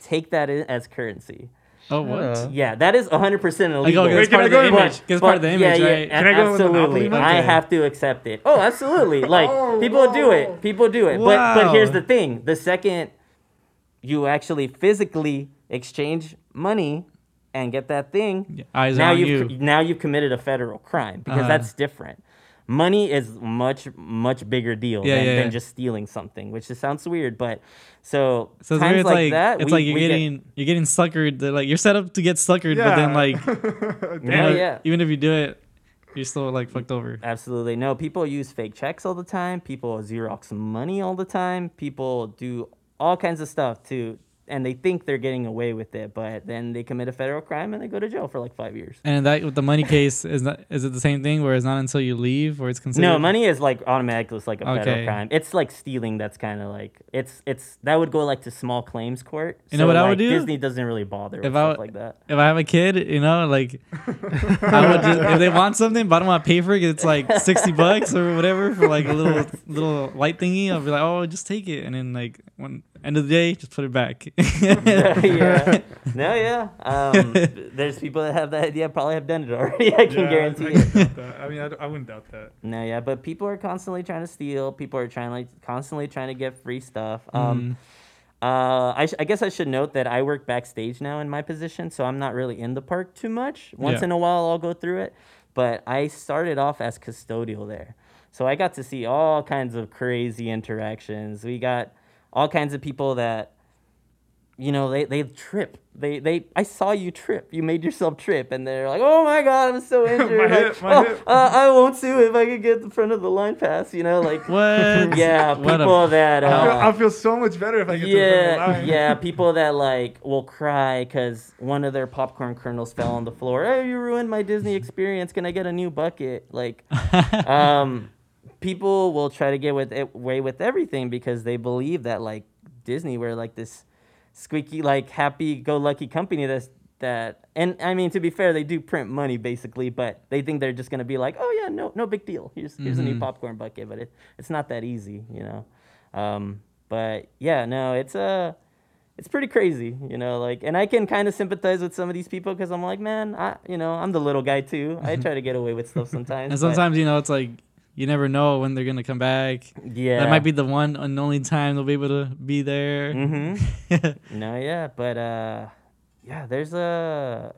take that in as currency. Oh, what? Uh, yeah, that is one hundred percent illegal. Like, oh, it's part, part of the image, yeah, right? Yeah, can I go absolutely. With I have to accept it. Oh, absolutely. Like oh, people wow. do it. People do it. Wow. But but here's the thing: the second you actually physically exchange money and get that thing, eyes now on you've you. Now you've committed a federal crime, because uh-huh. that's different. Money is much, much bigger deal yeah, than, yeah, than yeah. just stealing something, which just sounds weird. But so, so times it's like, like that, it's we, like you're getting get, you're getting suckered. Like you're set up to get suckered, yeah. but then like, you know, yeah. even if you do it, you're still like fucked over. Absolutely. No, people use fake checks all the time. People Xerox money all the time. People do all kinds of stuff to and they think they're getting away with it, but then they commit a federal crime and they go to jail for like five years. And that with the money case is not, is it the same thing where it's not until you leave or it's considered? No, money is like automatically like a okay. federal crime. It's like stealing. That's kind of like it's it's that would go like to small claims court. You know so what like I would do? Disney doesn't really bother with if stuff I, like that. If I have a kid, you know, like I would just, if they want something, but I don't want to pay for it. It's like sixty bucks or whatever for like a little little light thingy. I'll be like, oh, just take it, and then like when. End of the day, just put it back. yeah. No, yeah. Um, there's people that have that idea, probably have done it already. I can yeah, guarantee I, I it. Doubt that. I mean, I, I wouldn't doubt that. No, yeah, but people are constantly trying to steal. People are trying, like, constantly trying to get free stuff. Um, mm. uh, I, sh- I guess I should note that I work backstage now in my position, so I'm not really in the park too much. Once yeah. in a while, I'll go through it. But I started off as custodial there. So I got to see all kinds of crazy interactions. We got... all kinds of people that, you know, they, they trip. They they I saw you trip. You made yourself trip, and they're like, "Oh my God, I'm so injured. my like, hip, my oh, hip. Uh, I won't sue if I could get the front of the line pass." You know, like what? Yeah, what people a, that. Uh, I, feel, I feel so much better if I get yeah, the front of the line. Yeah, people that like will cry because one of their popcorn kernels fell on the floor. "Hey, you ruined my Disney experience. Can I get a new bucket?" Like, um. People will try to get with it, away with everything because they believe that like Disney, we're like this squeaky, like happy-go-lucky company. That's that, and I mean to be fair, they do print money basically, but they think they're just gonna be like, "Oh yeah, no, no big deal. Here's here's mm-hmm. a new popcorn bucket," but it it's not that easy, you know. Um, but yeah, no, it's a. Uh, It's pretty crazy, you know, like, and I can kind of sympathize with some of these people because I'm like, man, I, you know, I'm the little guy too. I try to get away with stuff sometimes. And sometimes, but, you know, it's like, you never know when they're going to come back. Yeah. That might be the one and only time they'll be able to be there. Mm-hmm. No, yeah. But, uh, yeah, there's a,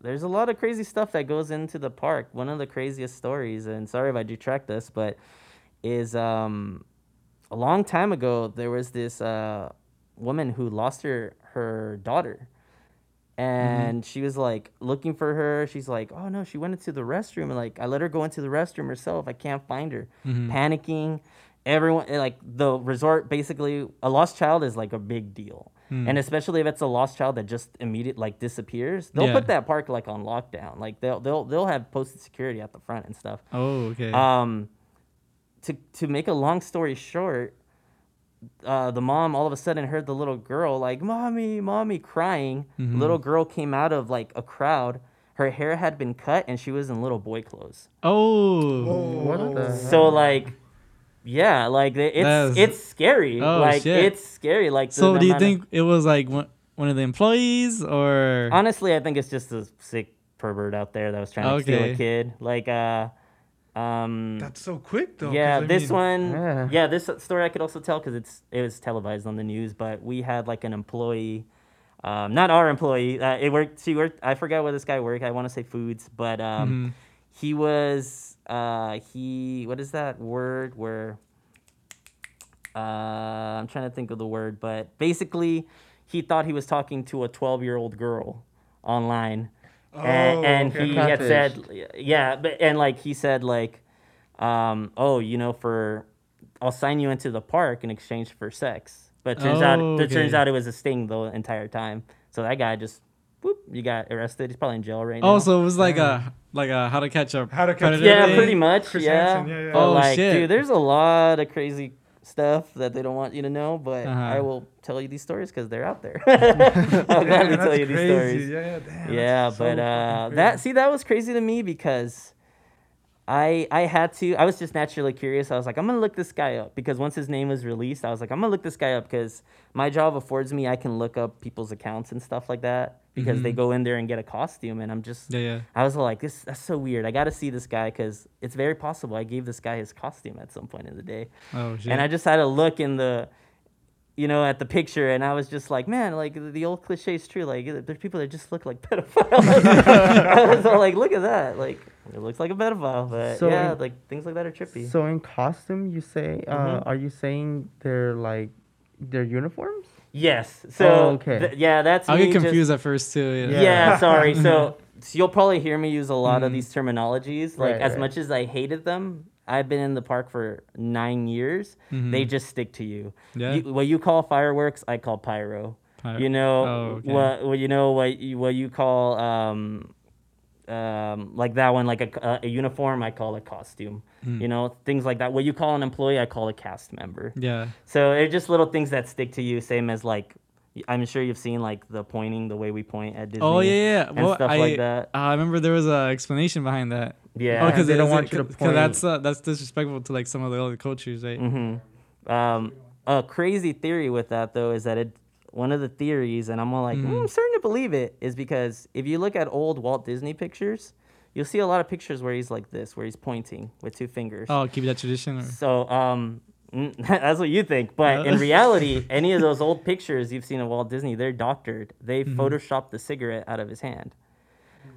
there's a lot of crazy stuff that goes into the park. One of the craziest stories, and sorry if I detract this, but is um, a long time ago, there was this uh, woman who lost her, her daughter. And mm-hmm. she was, like, looking for her. She's like, "Oh, no, she went into the restroom." And, like, I let her go into the restroom herself. I can't find her. Mm-hmm. Panicking. Everyone, like, the resort, basically, a lost child is, like, a big deal. Mm. And especially if it's a lost child that just immediately, like, disappears. They'll yeah. put that park, like, on lockdown. Like, they'll they'll they'll have posted security at the front and stuff. Oh, okay. Um, to, to make a long story short, Uh, the mom all of a sudden heard the little girl like, "Mommy, mommy," crying. Mm-hmm. Little girl came out of like a crowd. Her hair had been cut and she was in little boy clothes. Oh, oh what the so like, yeah, like it's is... it's scary. Oh, like shit. It's scary. Like so, do you think of... it was like one one of the employees or? Honestly, I think it's just a sick pervert out there that was trying okay. to steal a kid. Like, uh. Um, That's so quick, though. Yeah, this mean, one. Yeah. yeah, this story I could also tell because it's it was televised on the news. But we had like an employee, um, not our employee. Uh, it worked. She worked. I forgot where this guy worked. I want to say Foods, but um, mm. he was uh, he. What is that word? Where uh, I'm trying to think of the word, but basically, he thought he was talking to a twelve-year-old girl online. Oh, and and okay. he had said, yeah, but and like he said, like, um, "Oh, you know, for I'll sign you into the park in exchange for sex." But it turns oh, out, okay. it turns out it was a sting the entire time. So that guy just, whoop, you got arrested. He's probably in jail right now. Oh, so it was like yeah. a like a how to catch a how to catch predator. Yeah, thing? Pretty much. Yeah. yeah, yeah. But oh like, shit, dude, there's a lot of crazy stuff that they don't want you to know, but uh-huh. I will tell you these stories because they're out there. I'll gladly tell you these crazy. stories. Yeah, yeah, damn, yeah but so uh, that see that was crazy to me because I I had to. I was just naturally curious. I was like, I'm gonna look this guy up because once his name was released, I was like, I'm gonna look this guy up because my job affords me I can look up people's accounts and stuff like that because mm-hmm. they go in there and get a costume and I'm just yeah, yeah. I was like, this that's so weird. I got to see this guy because it's very possible I gave this guy his costume at some point in the day. Oh shit! And I just had to look in the, you know, at the picture, and I was just like, man, like the old cliche is true. Like there's people that just look like pedophiles. I was all like, look at that, like. It looks like a pedophile, but so yeah, in, like things like that are trippy. So in costume, you say, uh, mm-hmm. are you saying they're like their uniforms? Yes. So oh, okay. Th- yeah, that's. I'll me get confused just, at first too. Yeah. yeah. yeah sorry. So, so you'll probably hear me use a lot mm-hmm. of these terminologies. Like right, as right. much as I hated them, I've been in the park for nine years. Mm-hmm. They just stick to you. Yeah. You, what you call fireworks, I call pyro. Pirate. You know, oh, okay. what well, you know what you, what you call um, um, like that one, like a, a uniform, I call a costume. Mm. You know, things like that. What you call an employee, I call a cast member. Yeah. So it's just little things that stick to you, same as like. I'm sure you've seen like the pointing, the way we point at Disney. Oh yeah, yeah. And well, stuff I, like that. Uh, I remember there was an explanation behind that. Yeah, because oh, they don't want you to point. Because that's uh, that's disrespectful to like some of the other cultures, right? Mm-hmm. Um, a crazy theory with that though is that it one of the theories, and I'm all like, mm. Mm, I'm starting to believe it, is because if you look at old Walt Disney pictures, you'll see a lot of pictures where he's like this, where he's pointing with two fingers. Oh, keep that tradition. Or? So. Um, That's what you think, but in reality, any of those old pictures you've seen of Walt Disney, they're doctored. They mm-hmm. photoshopped the cigarette out of his hand,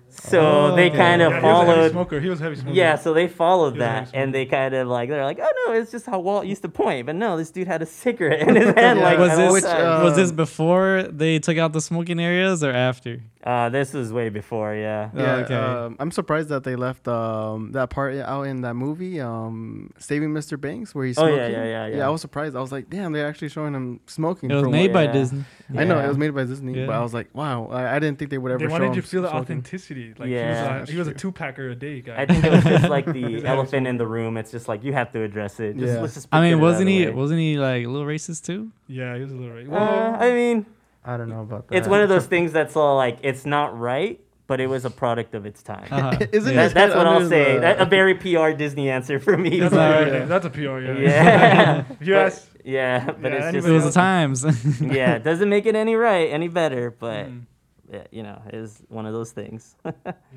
so oh, they kind of yeah, followed. He was a heavy smoker. He was a heavy smoker. Yeah, so they followed that, and they kind of like they're like, oh no, it's just how Walt used to point. But no, this dude had a cigarette in his hand. yeah. Like was this which, uh, was this before they took out the smoking areas or after? Uh, this was way before. Yeah. Yeah. Oh, okay. Um, I'm surprised that they left um, that part out in that movie, um, Saving Mister Banks, where he's smoking. Oh, yeah, yeah, yeah, yeah. Yeah, I was surprised. I was like, damn, they're actually showing him smoking. It was made by yeah. Disney. Yeah. I know it was made by Disney, yeah. but I was like, wow, I, I didn't think they would ever. They wanted show you to feel the smoking. Authenticity. Like yeah, he was, a, he was a two-packer a day guy. I think it was just like the elephant in the room. It's just like you have to address it. Just, yeah. let's just I mean, wasn't he? Way. Wasn't he like a little racist too? Yeah, he was a little racist. Uh, I mean. I don't know about that. It's one of those things that's all like, it's not right, but it was a product of its time. Uh-huh. Isn't that, that's what I'll say. That, a very P R Disney answer for me. That's, but, a, yeah. that's a P R, yeah. Yeah. yes. But, yeah, but yeah, it's just... It was the times. yeah, it doesn't make it any right, any better, but, mm. yeah, you know, it is one of those things.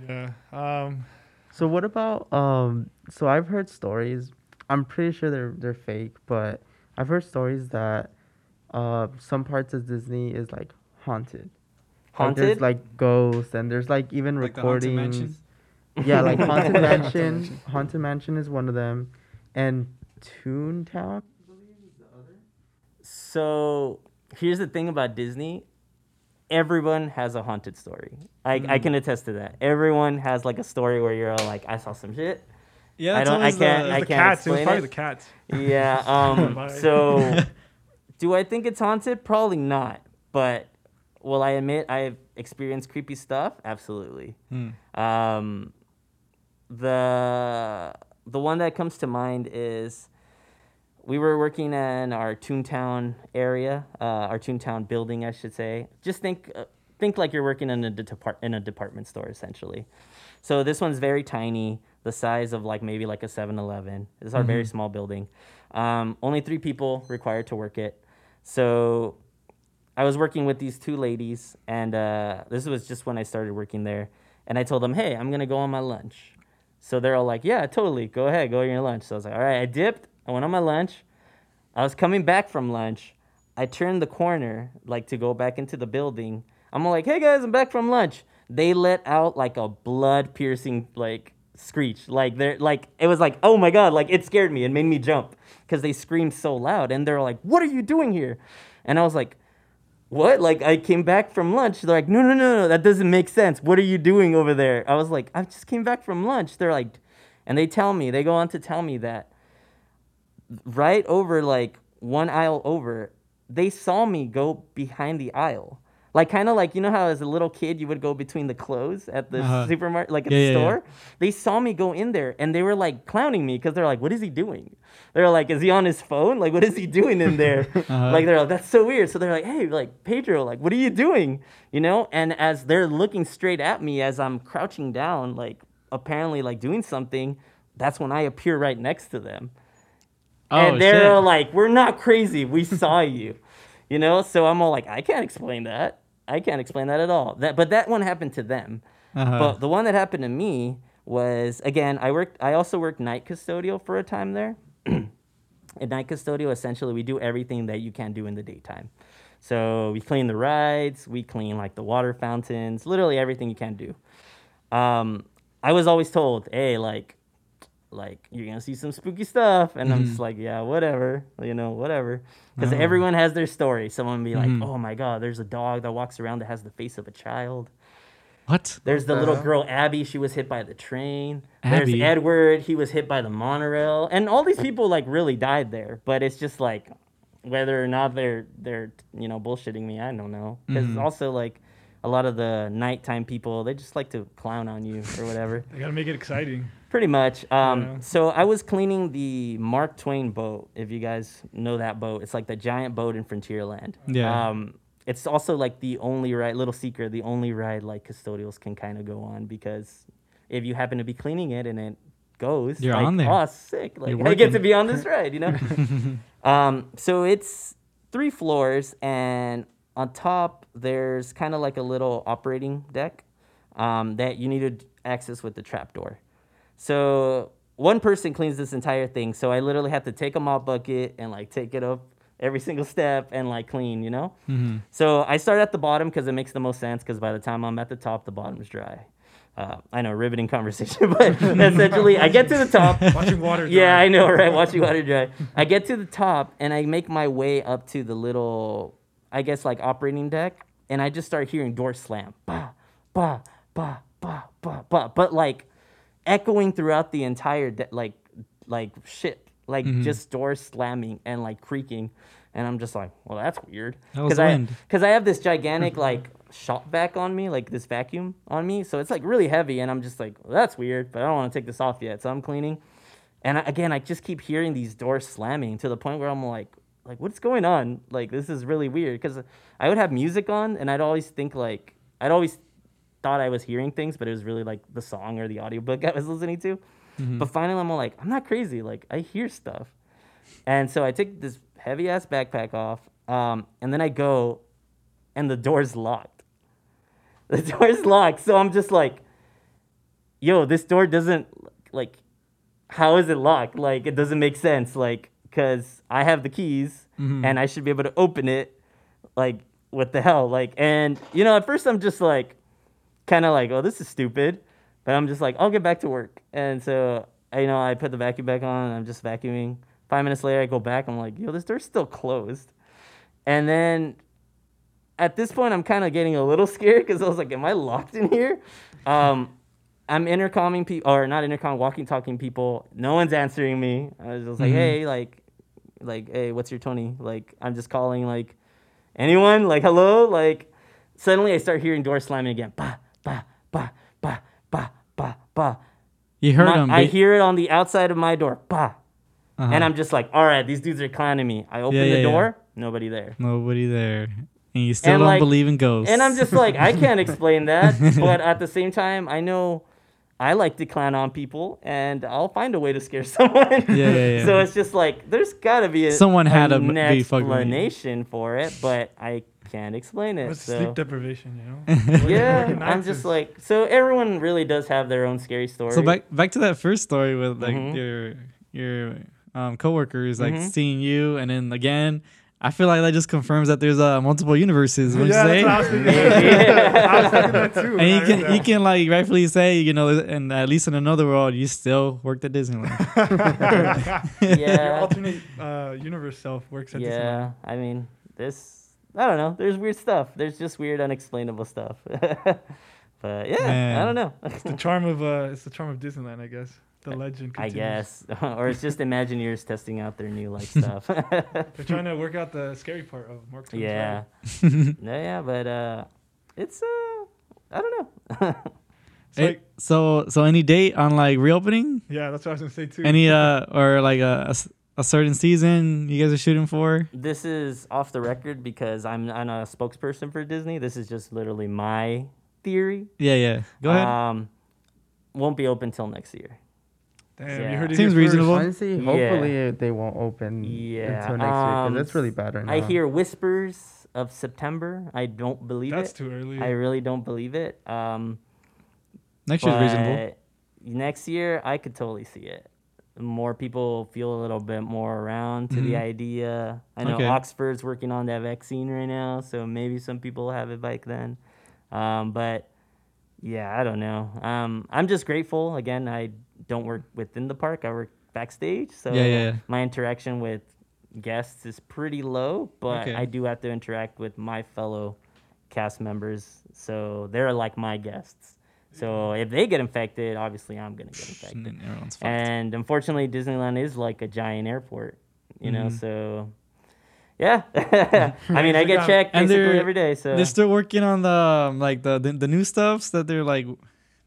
yeah. Um. So what about... Um. So I've heard stories. I'm pretty sure they're they're fake, but I've heard stories that... Uh, some parts of Disney is like haunted. Haunted? Like, there's like ghosts and there's like even like recordings. Yeah, like Haunted Mansion. Haunted Mansion is one of them. And Toontown, I believe, is the other. So here's the thing about Disney. Everyone has a haunted story. I mm. I can attest to that. Everyone has like a story where you're all like, I saw some shit. Yeah, I don't I can't the, I the can't cats. Explain it. Was probably it. The cats. Yeah, um so do I think it's haunted? Probably not. But will I admit I've experienced creepy stuff? Absolutely. Mm. Um, the the one that comes to mind is we were working in our Toontown area, uh, our Toontown building, I should say. Just think uh, think like you're working in a depart in a department store essentially. So this one's very tiny, the size of like maybe like a seven eleven. This is our mm-hmm. very small building. Um, only three people required to work it. So I was working with these two ladies, and uh, this was just when I started working there. And I told them, hey, I'm going to go on my lunch. So they're all like, yeah, totally. Go ahead. Go on your lunch. So I was like, all right. I dipped. I went on my lunch. I was coming back from lunch. I turned the corner like to go back into the building. I'm like, hey, guys, I'm back from lunch. They let out like a blood-piercing like screech. Like they're like it was like, oh, my God. Like it scared me. It made me jump. Because they screamed so loud, and they're like, "What are you doing here?" And I was like, "What?" Like I came back from lunch. They're like, "No, no, no, no, that doesn't make sense. What are you doing over there?" I was like, "I just came back from lunch." They're like, and they tell me, they go on to tell me that right over like one aisle over, they saw me go behind the aisle, like kind of like you know how as a little kid you would go between the clothes at the uh-huh. supermarket, like at yeah, the yeah, store. Yeah. They saw me go in there, and they were like clowning me because they're like, "What is he doing?" They're like, is he on his phone? Like, what is he doing in there? uh-huh. Like, they're like, that's so weird. So they're like, hey, like, Pedro, like, what are you doing? You know? And as they're looking straight at me, as I'm crouching down, like, apparently, like, doing something, that's when I appear right next to them. Oh, and they're shit. Like, we're not crazy. We saw you. You know? So I'm all like, I can't explain that. I can't explain that at all. That, But that one happened to them. Uh-huh. But the one that happened to me was, again, I worked. I also worked night custodial for a time there. At night custodial, essentially, we do everything that you can do in the daytime. So we clean the rides, we clean like the water fountains, literally everything you can do. Um, I was always told, hey, like, like you're gonna see some spooky stuff, and mm-hmm. I'm just like, yeah, whatever, you know, whatever, because oh. everyone has their story. Someone will be mm-hmm. like, oh my God, there's a dog that walks around that has the face of a child. What? There's the uh, little girl, Abby. She was hit by the train. Abby. There's Edward. He was hit by the monorail. And all these people, like, really died there. But it's just like, whether or not they're they're you know bullshitting me, I don't know. Because mm-hmm. also like a lot of the nighttime people, they just like to clown on you or whatever. They gotta make it exciting. Pretty much. Um, yeah. So I was cleaning the Mark Twain boat. If you guys know that boat, it's like the giant boat in Frontierland. Yeah. Um, it's also like the only ride, little secret, the only ride like custodials can kind of go on, because if you happen to be cleaning it and it goes, you're like, on there. Oh, sick! Like I get to be on this ride, you know. um, so it's three floors, and on top there's kind of like a little operating deck um, that you need to access with the trapdoor. So one person cleans this entire thing. So I literally have to take a mop bucket and like take it up every single step and like clean, you know? Mm-hmm. So I start at the bottom because it makes the most sense, because by the time I'm at the top, the bottom's dry. Uh, I know, riveting conversation, but essentially I get to the top. Watching water dry. Yeah, I know, right? Watching water dry. I get to the top and I make my way up to the little, I guess, like operating deck. And I just start hearing doors slam. Bah, bah, bah, bah, bah, bah. But like, echoing throughout the entire de- like like ship, like mm-hmm. just doors slamming and like creaking, and I'm just like, well, that's weird, because that I because I have this gigantic like shop vac on me, like this vacuum on me, so it's like really heavy, and I'm just like, well, that's weird, but I don't want to take this off yet, so I'm cleaning, and I, again, I just keep hearing these doors slamming to the point where I'm like, like what's going on? Like this is really weird, because I would have music on, and I'd always think like I'd always. thought I was hearing things, but it was really like the song or the audiobook I was listening to. Mm-hmm. But finally I'm like, I'm not crazy, like I hear stuff. And so I take this heavy ass backpack off, um, and then I go and the door's locked. The door's locked. So I'm just like, yo, this door doesn't, like, how is it locked? Like it doesn't make sense, like, because I have the keys mm-hmm. and I should be able to open it. Like what the hell? Like, and you know, at first I'm just like kind of like, oh, this is stupid. But I'm just like, I'll get back to work. And so, you know, I put the vacuum back on, and I'm just vacuuming. Five minutes later, I go back. I'm like, yo, this door's still closed. And then at this point, I'm kind of getting a little scared, because I was like, am I locked in here? Um, I'm intercomming people, or not intercom, walking, talking people. No one's answering me. I was just like, mm-hmm. hey, like, like, hey, what's your Tony? Like, I'm just calling, like, anyone? Like, hello? Like, suddenly I start hearing doors slamming again. Bah. Bah, bah, bah, bah, bah, bah. You heard my, him. I hear it on the outside of my door. Bah. Uh-huh. And I'm just like, all right, these dudes are clowning me. I open yeah, yeah, the door, yeah. nobody there. Nobody there. And you still and don't like, believe in ghosts. And I'm just like, I can't explain that. But at the same time, I know I like to clown on people, and I'll find a way to scare someone. Yeah, yeah, yeah. So it's just like, there's got to be a, Someone had a, an explanation for it, but I can't explain it. It's so. Sleep deprivation, you know? Yeah, I'm just like, so everyone really does have their own scary story. So back back to that first story with like mm-hmm. your your um, coworkers like mm-hmm. seeing you, and then again, I feel like that just confirms that there's uh, multiple universes. What yeah, you that's say? What I was thinking. Yeah. I was thinking that too. And you can that. you can like rightfully say, you know, and at least in another world, you still worked at Disneyland. Yeah, your alternate uh, universe self works at yeah, Disneyland. Yeah, I mean this. I don't know. There's weird stuff. There's just weird, unexplainable stuff. But yeah, Man. I don't know. It's the charm of uh, it's the charm of Disneyland, I guess. The legend continues. I guess, or it's just Imagineers testing out their new like stuff. They're trying to work out the scary part of Mark Twain's yeah, no, yeah, but uh, it's uh, I don't know. So, it, like, so, so any date on like reopening? Yeah, that's what I was gonna say too. Any uh, or like a. a A certain season you guys are shooting for? This is off the record because I'm I'm a spokesperson for Disney. This is just literally my theory. Yeah, yeah. Go ahead. Um, won't be open till next year. Damn, yeah. You heard it. Seems reasonable. Honestly, hopefully yeah. they won't open yeah. until next um, year. That's really bad right now. I hear whispers of September. I don't believe That's it. That's too early. I really don't believe it. Um, next year's reasonable. Next year, I could totally see it. More people feel a little bit more around to mm-hmm. the idea. I know okay. Oxford's working on that vaccine right now, so maybe some people have it by then. Um, but yeah, I don't know. Um, I'm just grateful. Again, I don't work within the park. I work backstage, so yeah, yeah, yeah. my interaction with guests is pretty low, but okay. I do have to interact with my fellow cast members, so they're like my guests. So if they get infected, obviously I'm going to get infected. And unfortunately, Disneyland is like a giant airport, you mm-hmm. know, so Yeah. I mean, I get checked basically every day. So they're still working on the like the, the the new stuffs that they're like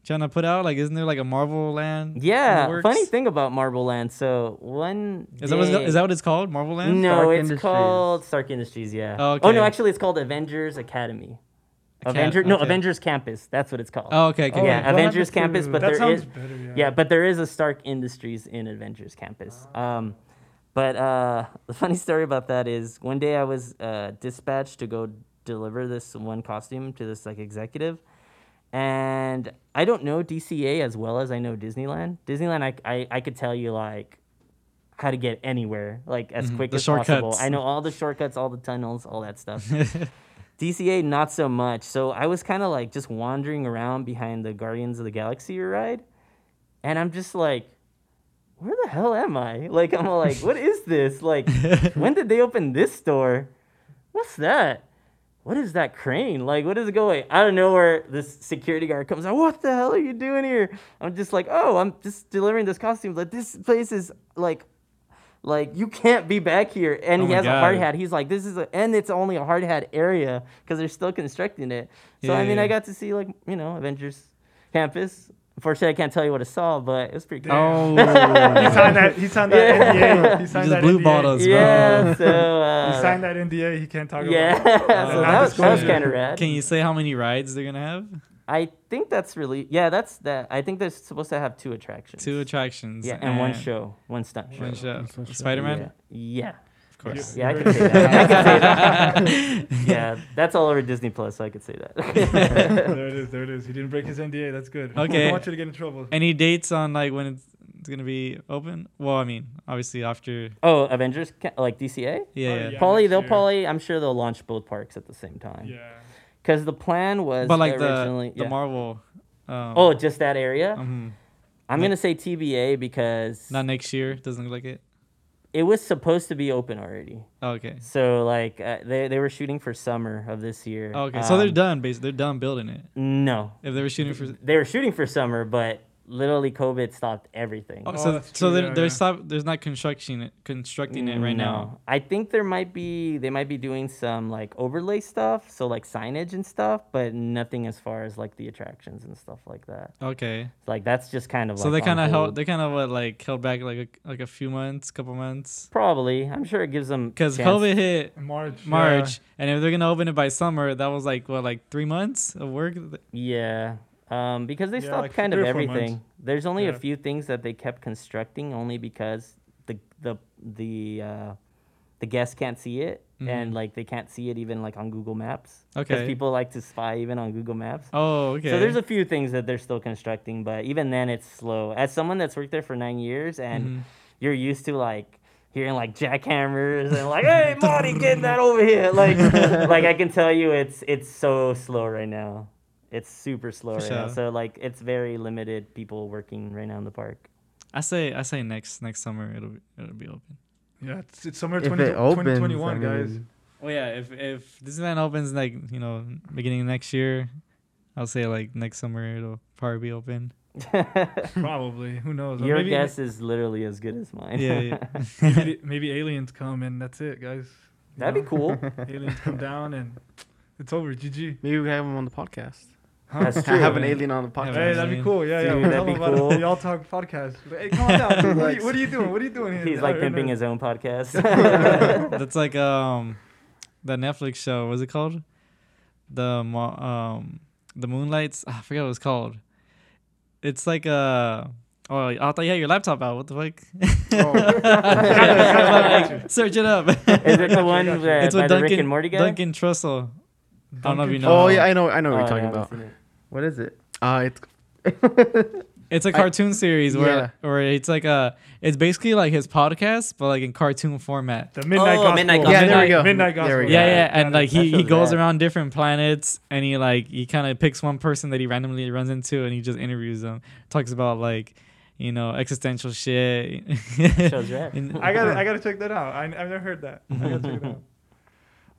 trying to put out. Like, isn't there like a Marvel Land? Yeah. Funny thing about Marvel Land. So one day, is that what, is that what it's called? Marvel Land? No, Stark it's Industries. called Stark Industries. Yeah. Oh, okay. Oh no, actually, it's called Avengers Academy. Avengers okay. no Avengers Campus, that's what it's called. Oh, okay. okay. Yeah, well, Avengers Campus, but that there is better, yeah. yeah, but there is a Stark Industries in Avengers Campus. Um, but uh, the funny story about that is one day I was uh, dispatched to go deliver this one costume to this like executive, and I don't know D C A as well as I know Disneyland. Disneyland, I I, I could tell you like how to get anywhere like as mm-hmm. quick the as shortcuts. possible. I know all the shortcuts, all the tunnels, all that stuff. D C A, not so much. So I was kind of like just wandering around behind the Guardians of the Galaxy ride. And I'm just like, where the hell am I? Like, I'm all like, what is this? Like, when did they open this store? What's that? What is that crane? Like, what is it going? I don't know where this security guard comes out. What the hell are you doing here? I'm just like, oh, I'm just delivering this costume. Like, this place is like, Like, you can't be back here. And oh he has God. a hard hat. He's like, this is a, and it's only a hard hat area because they're still constructing it. So, yeah, I mean, yeah. I got to see, like, you know, Avengers Campus. Unfortunately, I can't tell you what I saw, but it was pretty cool. Oh. he signed that, he signed that yeah. N D A. He signed he just that blue balled us, bro. Yeah, so. Uh, he signed that N D A. He can't talk yeah. about it. Yeah, uh, so that was, that was kind of rad. Can you say how many rides they're going to have? I think that's really yeah. That's that. I think they're supposed to have two attractions. Two attractions. Yeah, and, and one show, one stunt show. One show. Spider-Man. Yeah. yeah. Of course. Yeah, yeah, I could say that. I could say that. yeah, that's all over Disney+. So I could say that. there it is. There it is. He didn't break his N D A. That's good. Okay. I don't want you to get in trouble. Any dates on like when it's, it's gonna be open? Well, I mean, obviously after. Oh, Avengers, like D C A. Yeah. yeah. yeah probably they'll year. probably. I'm sure they'll launch both parks at the same time. Yeah. Because the plan was but like originally... The, yeah. the Marvel... Um, oh, just that area? Mm-hmm. I'm going to say T B A because... Not next year? Doesn't look like it? It was supposed to be open already. Oh, okay. So, like, uh, they, they were shooting for summer of this year. Oh, okay. Um, so they're done, basically. They're done building it. No. If they were shooting for... They were shooting for summer, but literally COVID stopped everything. Oh, so oh, so they're, they're, stop, they're not constructing it, constructing it right no. now. I think there might be they might be doing some like overlay stuff, so like signage and stuff, but nothing as far as like the attractions and stuff like that. Okay. Like that's just kind of so like they kind of held they kind of what like held back like a, like a few months, couple months. Probably, I'm sure it gives them because COVID hit March, March, yeah. and if they're gonna open it by summer, that was like what like three months of work. Yeah. Um, because they yeah, stopped like kind of everything. Months. There's only yeah. a few things that they kept constructing, only because the the the uh, the guests can't see it, mm-hmm. and like they can't see it even like on Google Maps. Okay. Because people like to spy even on Google Maps. Oh, okay. So there's a few things that they're still constructing, but even then it's slow. As someone that's worked there for nine years, and mm-hmm. you're used to like hearing like jackhammers and like, hey, Marty, get that over here. Like, like I can tell you, it's it's so slow right now. It's super slow right sure. now, so like it's very limited people working right now in the park. I say, I say next next summer it'll it'll be open. Yeah, it's, it's summer twenty twenty-one, guys. Well, yeah, if if Disneyland opens like you know beginning of next year, I'll say like next summer it'll probably be open. Probably, who knows? Your maybe, guess is literally as good as mine. Yeah, yeah. maybe, maybe aliens come and that's it, guys. You That'd know? be cool. Aliens come down and it's over. G G. Maybe we have them on the podcast. That's true. I have an alien on the podcast. Hey, that'd be cool. Yeah, yeah. Dude, that'd be cool. The All Talk Podcast. Hey, calm down. what, are you, what are you doing? What are you doing here? He's like pimping his own podcast. That's like um, the Netflix show. What's it called? The um, the Moonlights. I forgot what it was called. It's like a. Oh, I thought you had your laptop out. What the fuck? Oh. like, search it up. Is it the one that it's by the Duncan, Rick and Morty guy? Duncan Trussell. Duncan I don't know if you know. Oh yeah, I know. I know what oh, you're talking yeah, about. What is it? Uh, it's it's a cartoon I, series where, yeah. where it's like a it's basically like his podcast but like in cartoon format. The Midnight oh, Gospel. Midnight Gospel. Yeah, there we go. Midnight Gospel. Yeah, yeah, and like he, he goes bad. around different planets and he like he kind of picks one person that he randomly runs into and he just interviews them. Talks about like you know existential shit. Show's rad. I gotta I gotta check that out. I I've never heard that. I gotta check it out.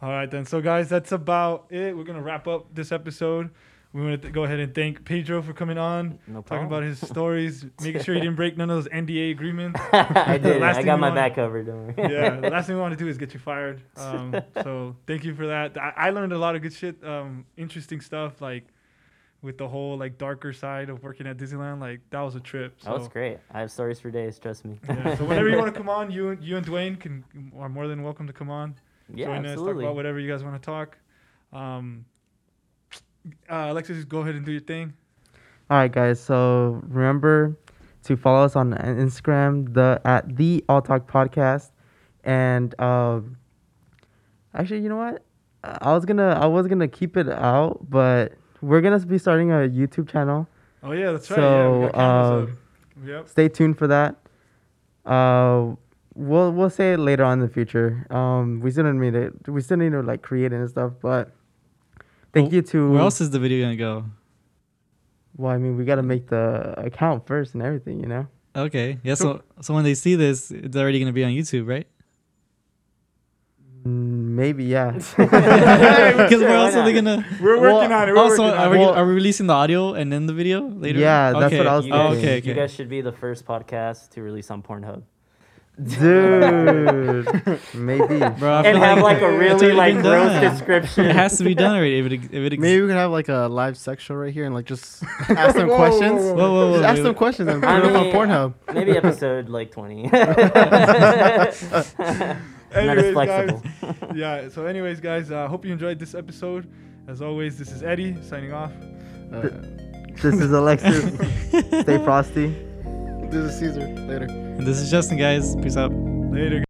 All right, then. So, guys, that's about it. We're going to wrap up this episode. We want to go ahead and thank Pedro for coming on, no talking about his stories, making sure he didn't break none of those N D A agreements. I did. I got my back covered. Don't worry. Yeah, the last thing we want to do is get you fired. Um, so thank you for that. I, I learned a lot of good shit, um, interesting stuff, like with the whole like darker side of working at Disneyland. Like that was a trip. So. That was great. I have stories for days. Trust me. Yeah, so whenever you want to come on, you and you and Dwayne can are more than welcome to come on. Yeah, join absolutely. Us, talk about whatever you guys want to talk. Um, Uh, Alexis, go ahead and do your thing. All right, guys. So remember to follow us on Instagram, the at the All Talk Podcast, and um, actually, you know what? I was gonna, I was gonna keep it out, but we're gonna be starting a YouTube channel. Oh yeah, that's right. So yeah, uh, yep. Stay tuned for that. Uh, we'll we'll say it later on in the future. Um, we still need to, we still need to like create it and stuff, but. Thank you to... Where else is the video going to go? Well, I mean, we got to make the account first and everything, you know? Okay. Yeah, so so when they see this, it's already going to be on YouTube, right? Maybe, yeah. Because where else are they going to... We're working well, on it. We're also, working are, on we, well, are we releasing the audio and then the video later? Yeah, that's okay. What I was thinking. Oh, okay, okay. You guys should be the first podcast to release on Pornhub. Dude, maybe. Bro, and have like, like a really like gross done. Description. It has to be done already. If it, if it ex- maybe we can have like a live sex show right here and like just ask them whoa, questions. Whoa, whoa, whoa, whoa, just whoa, ask whoa. Them questions and put I mean, it up on Pornhub. Maybe episode like twenty. Not as flexible. Guys, yeah. So, anyways, guys, I uh, hope you enjoyed this episode. As always, this is Eddie signing off. Uh, this is Alexis. Stay frosty. This is Caesar. Later. And this is Justin, guys. Peace out. Later.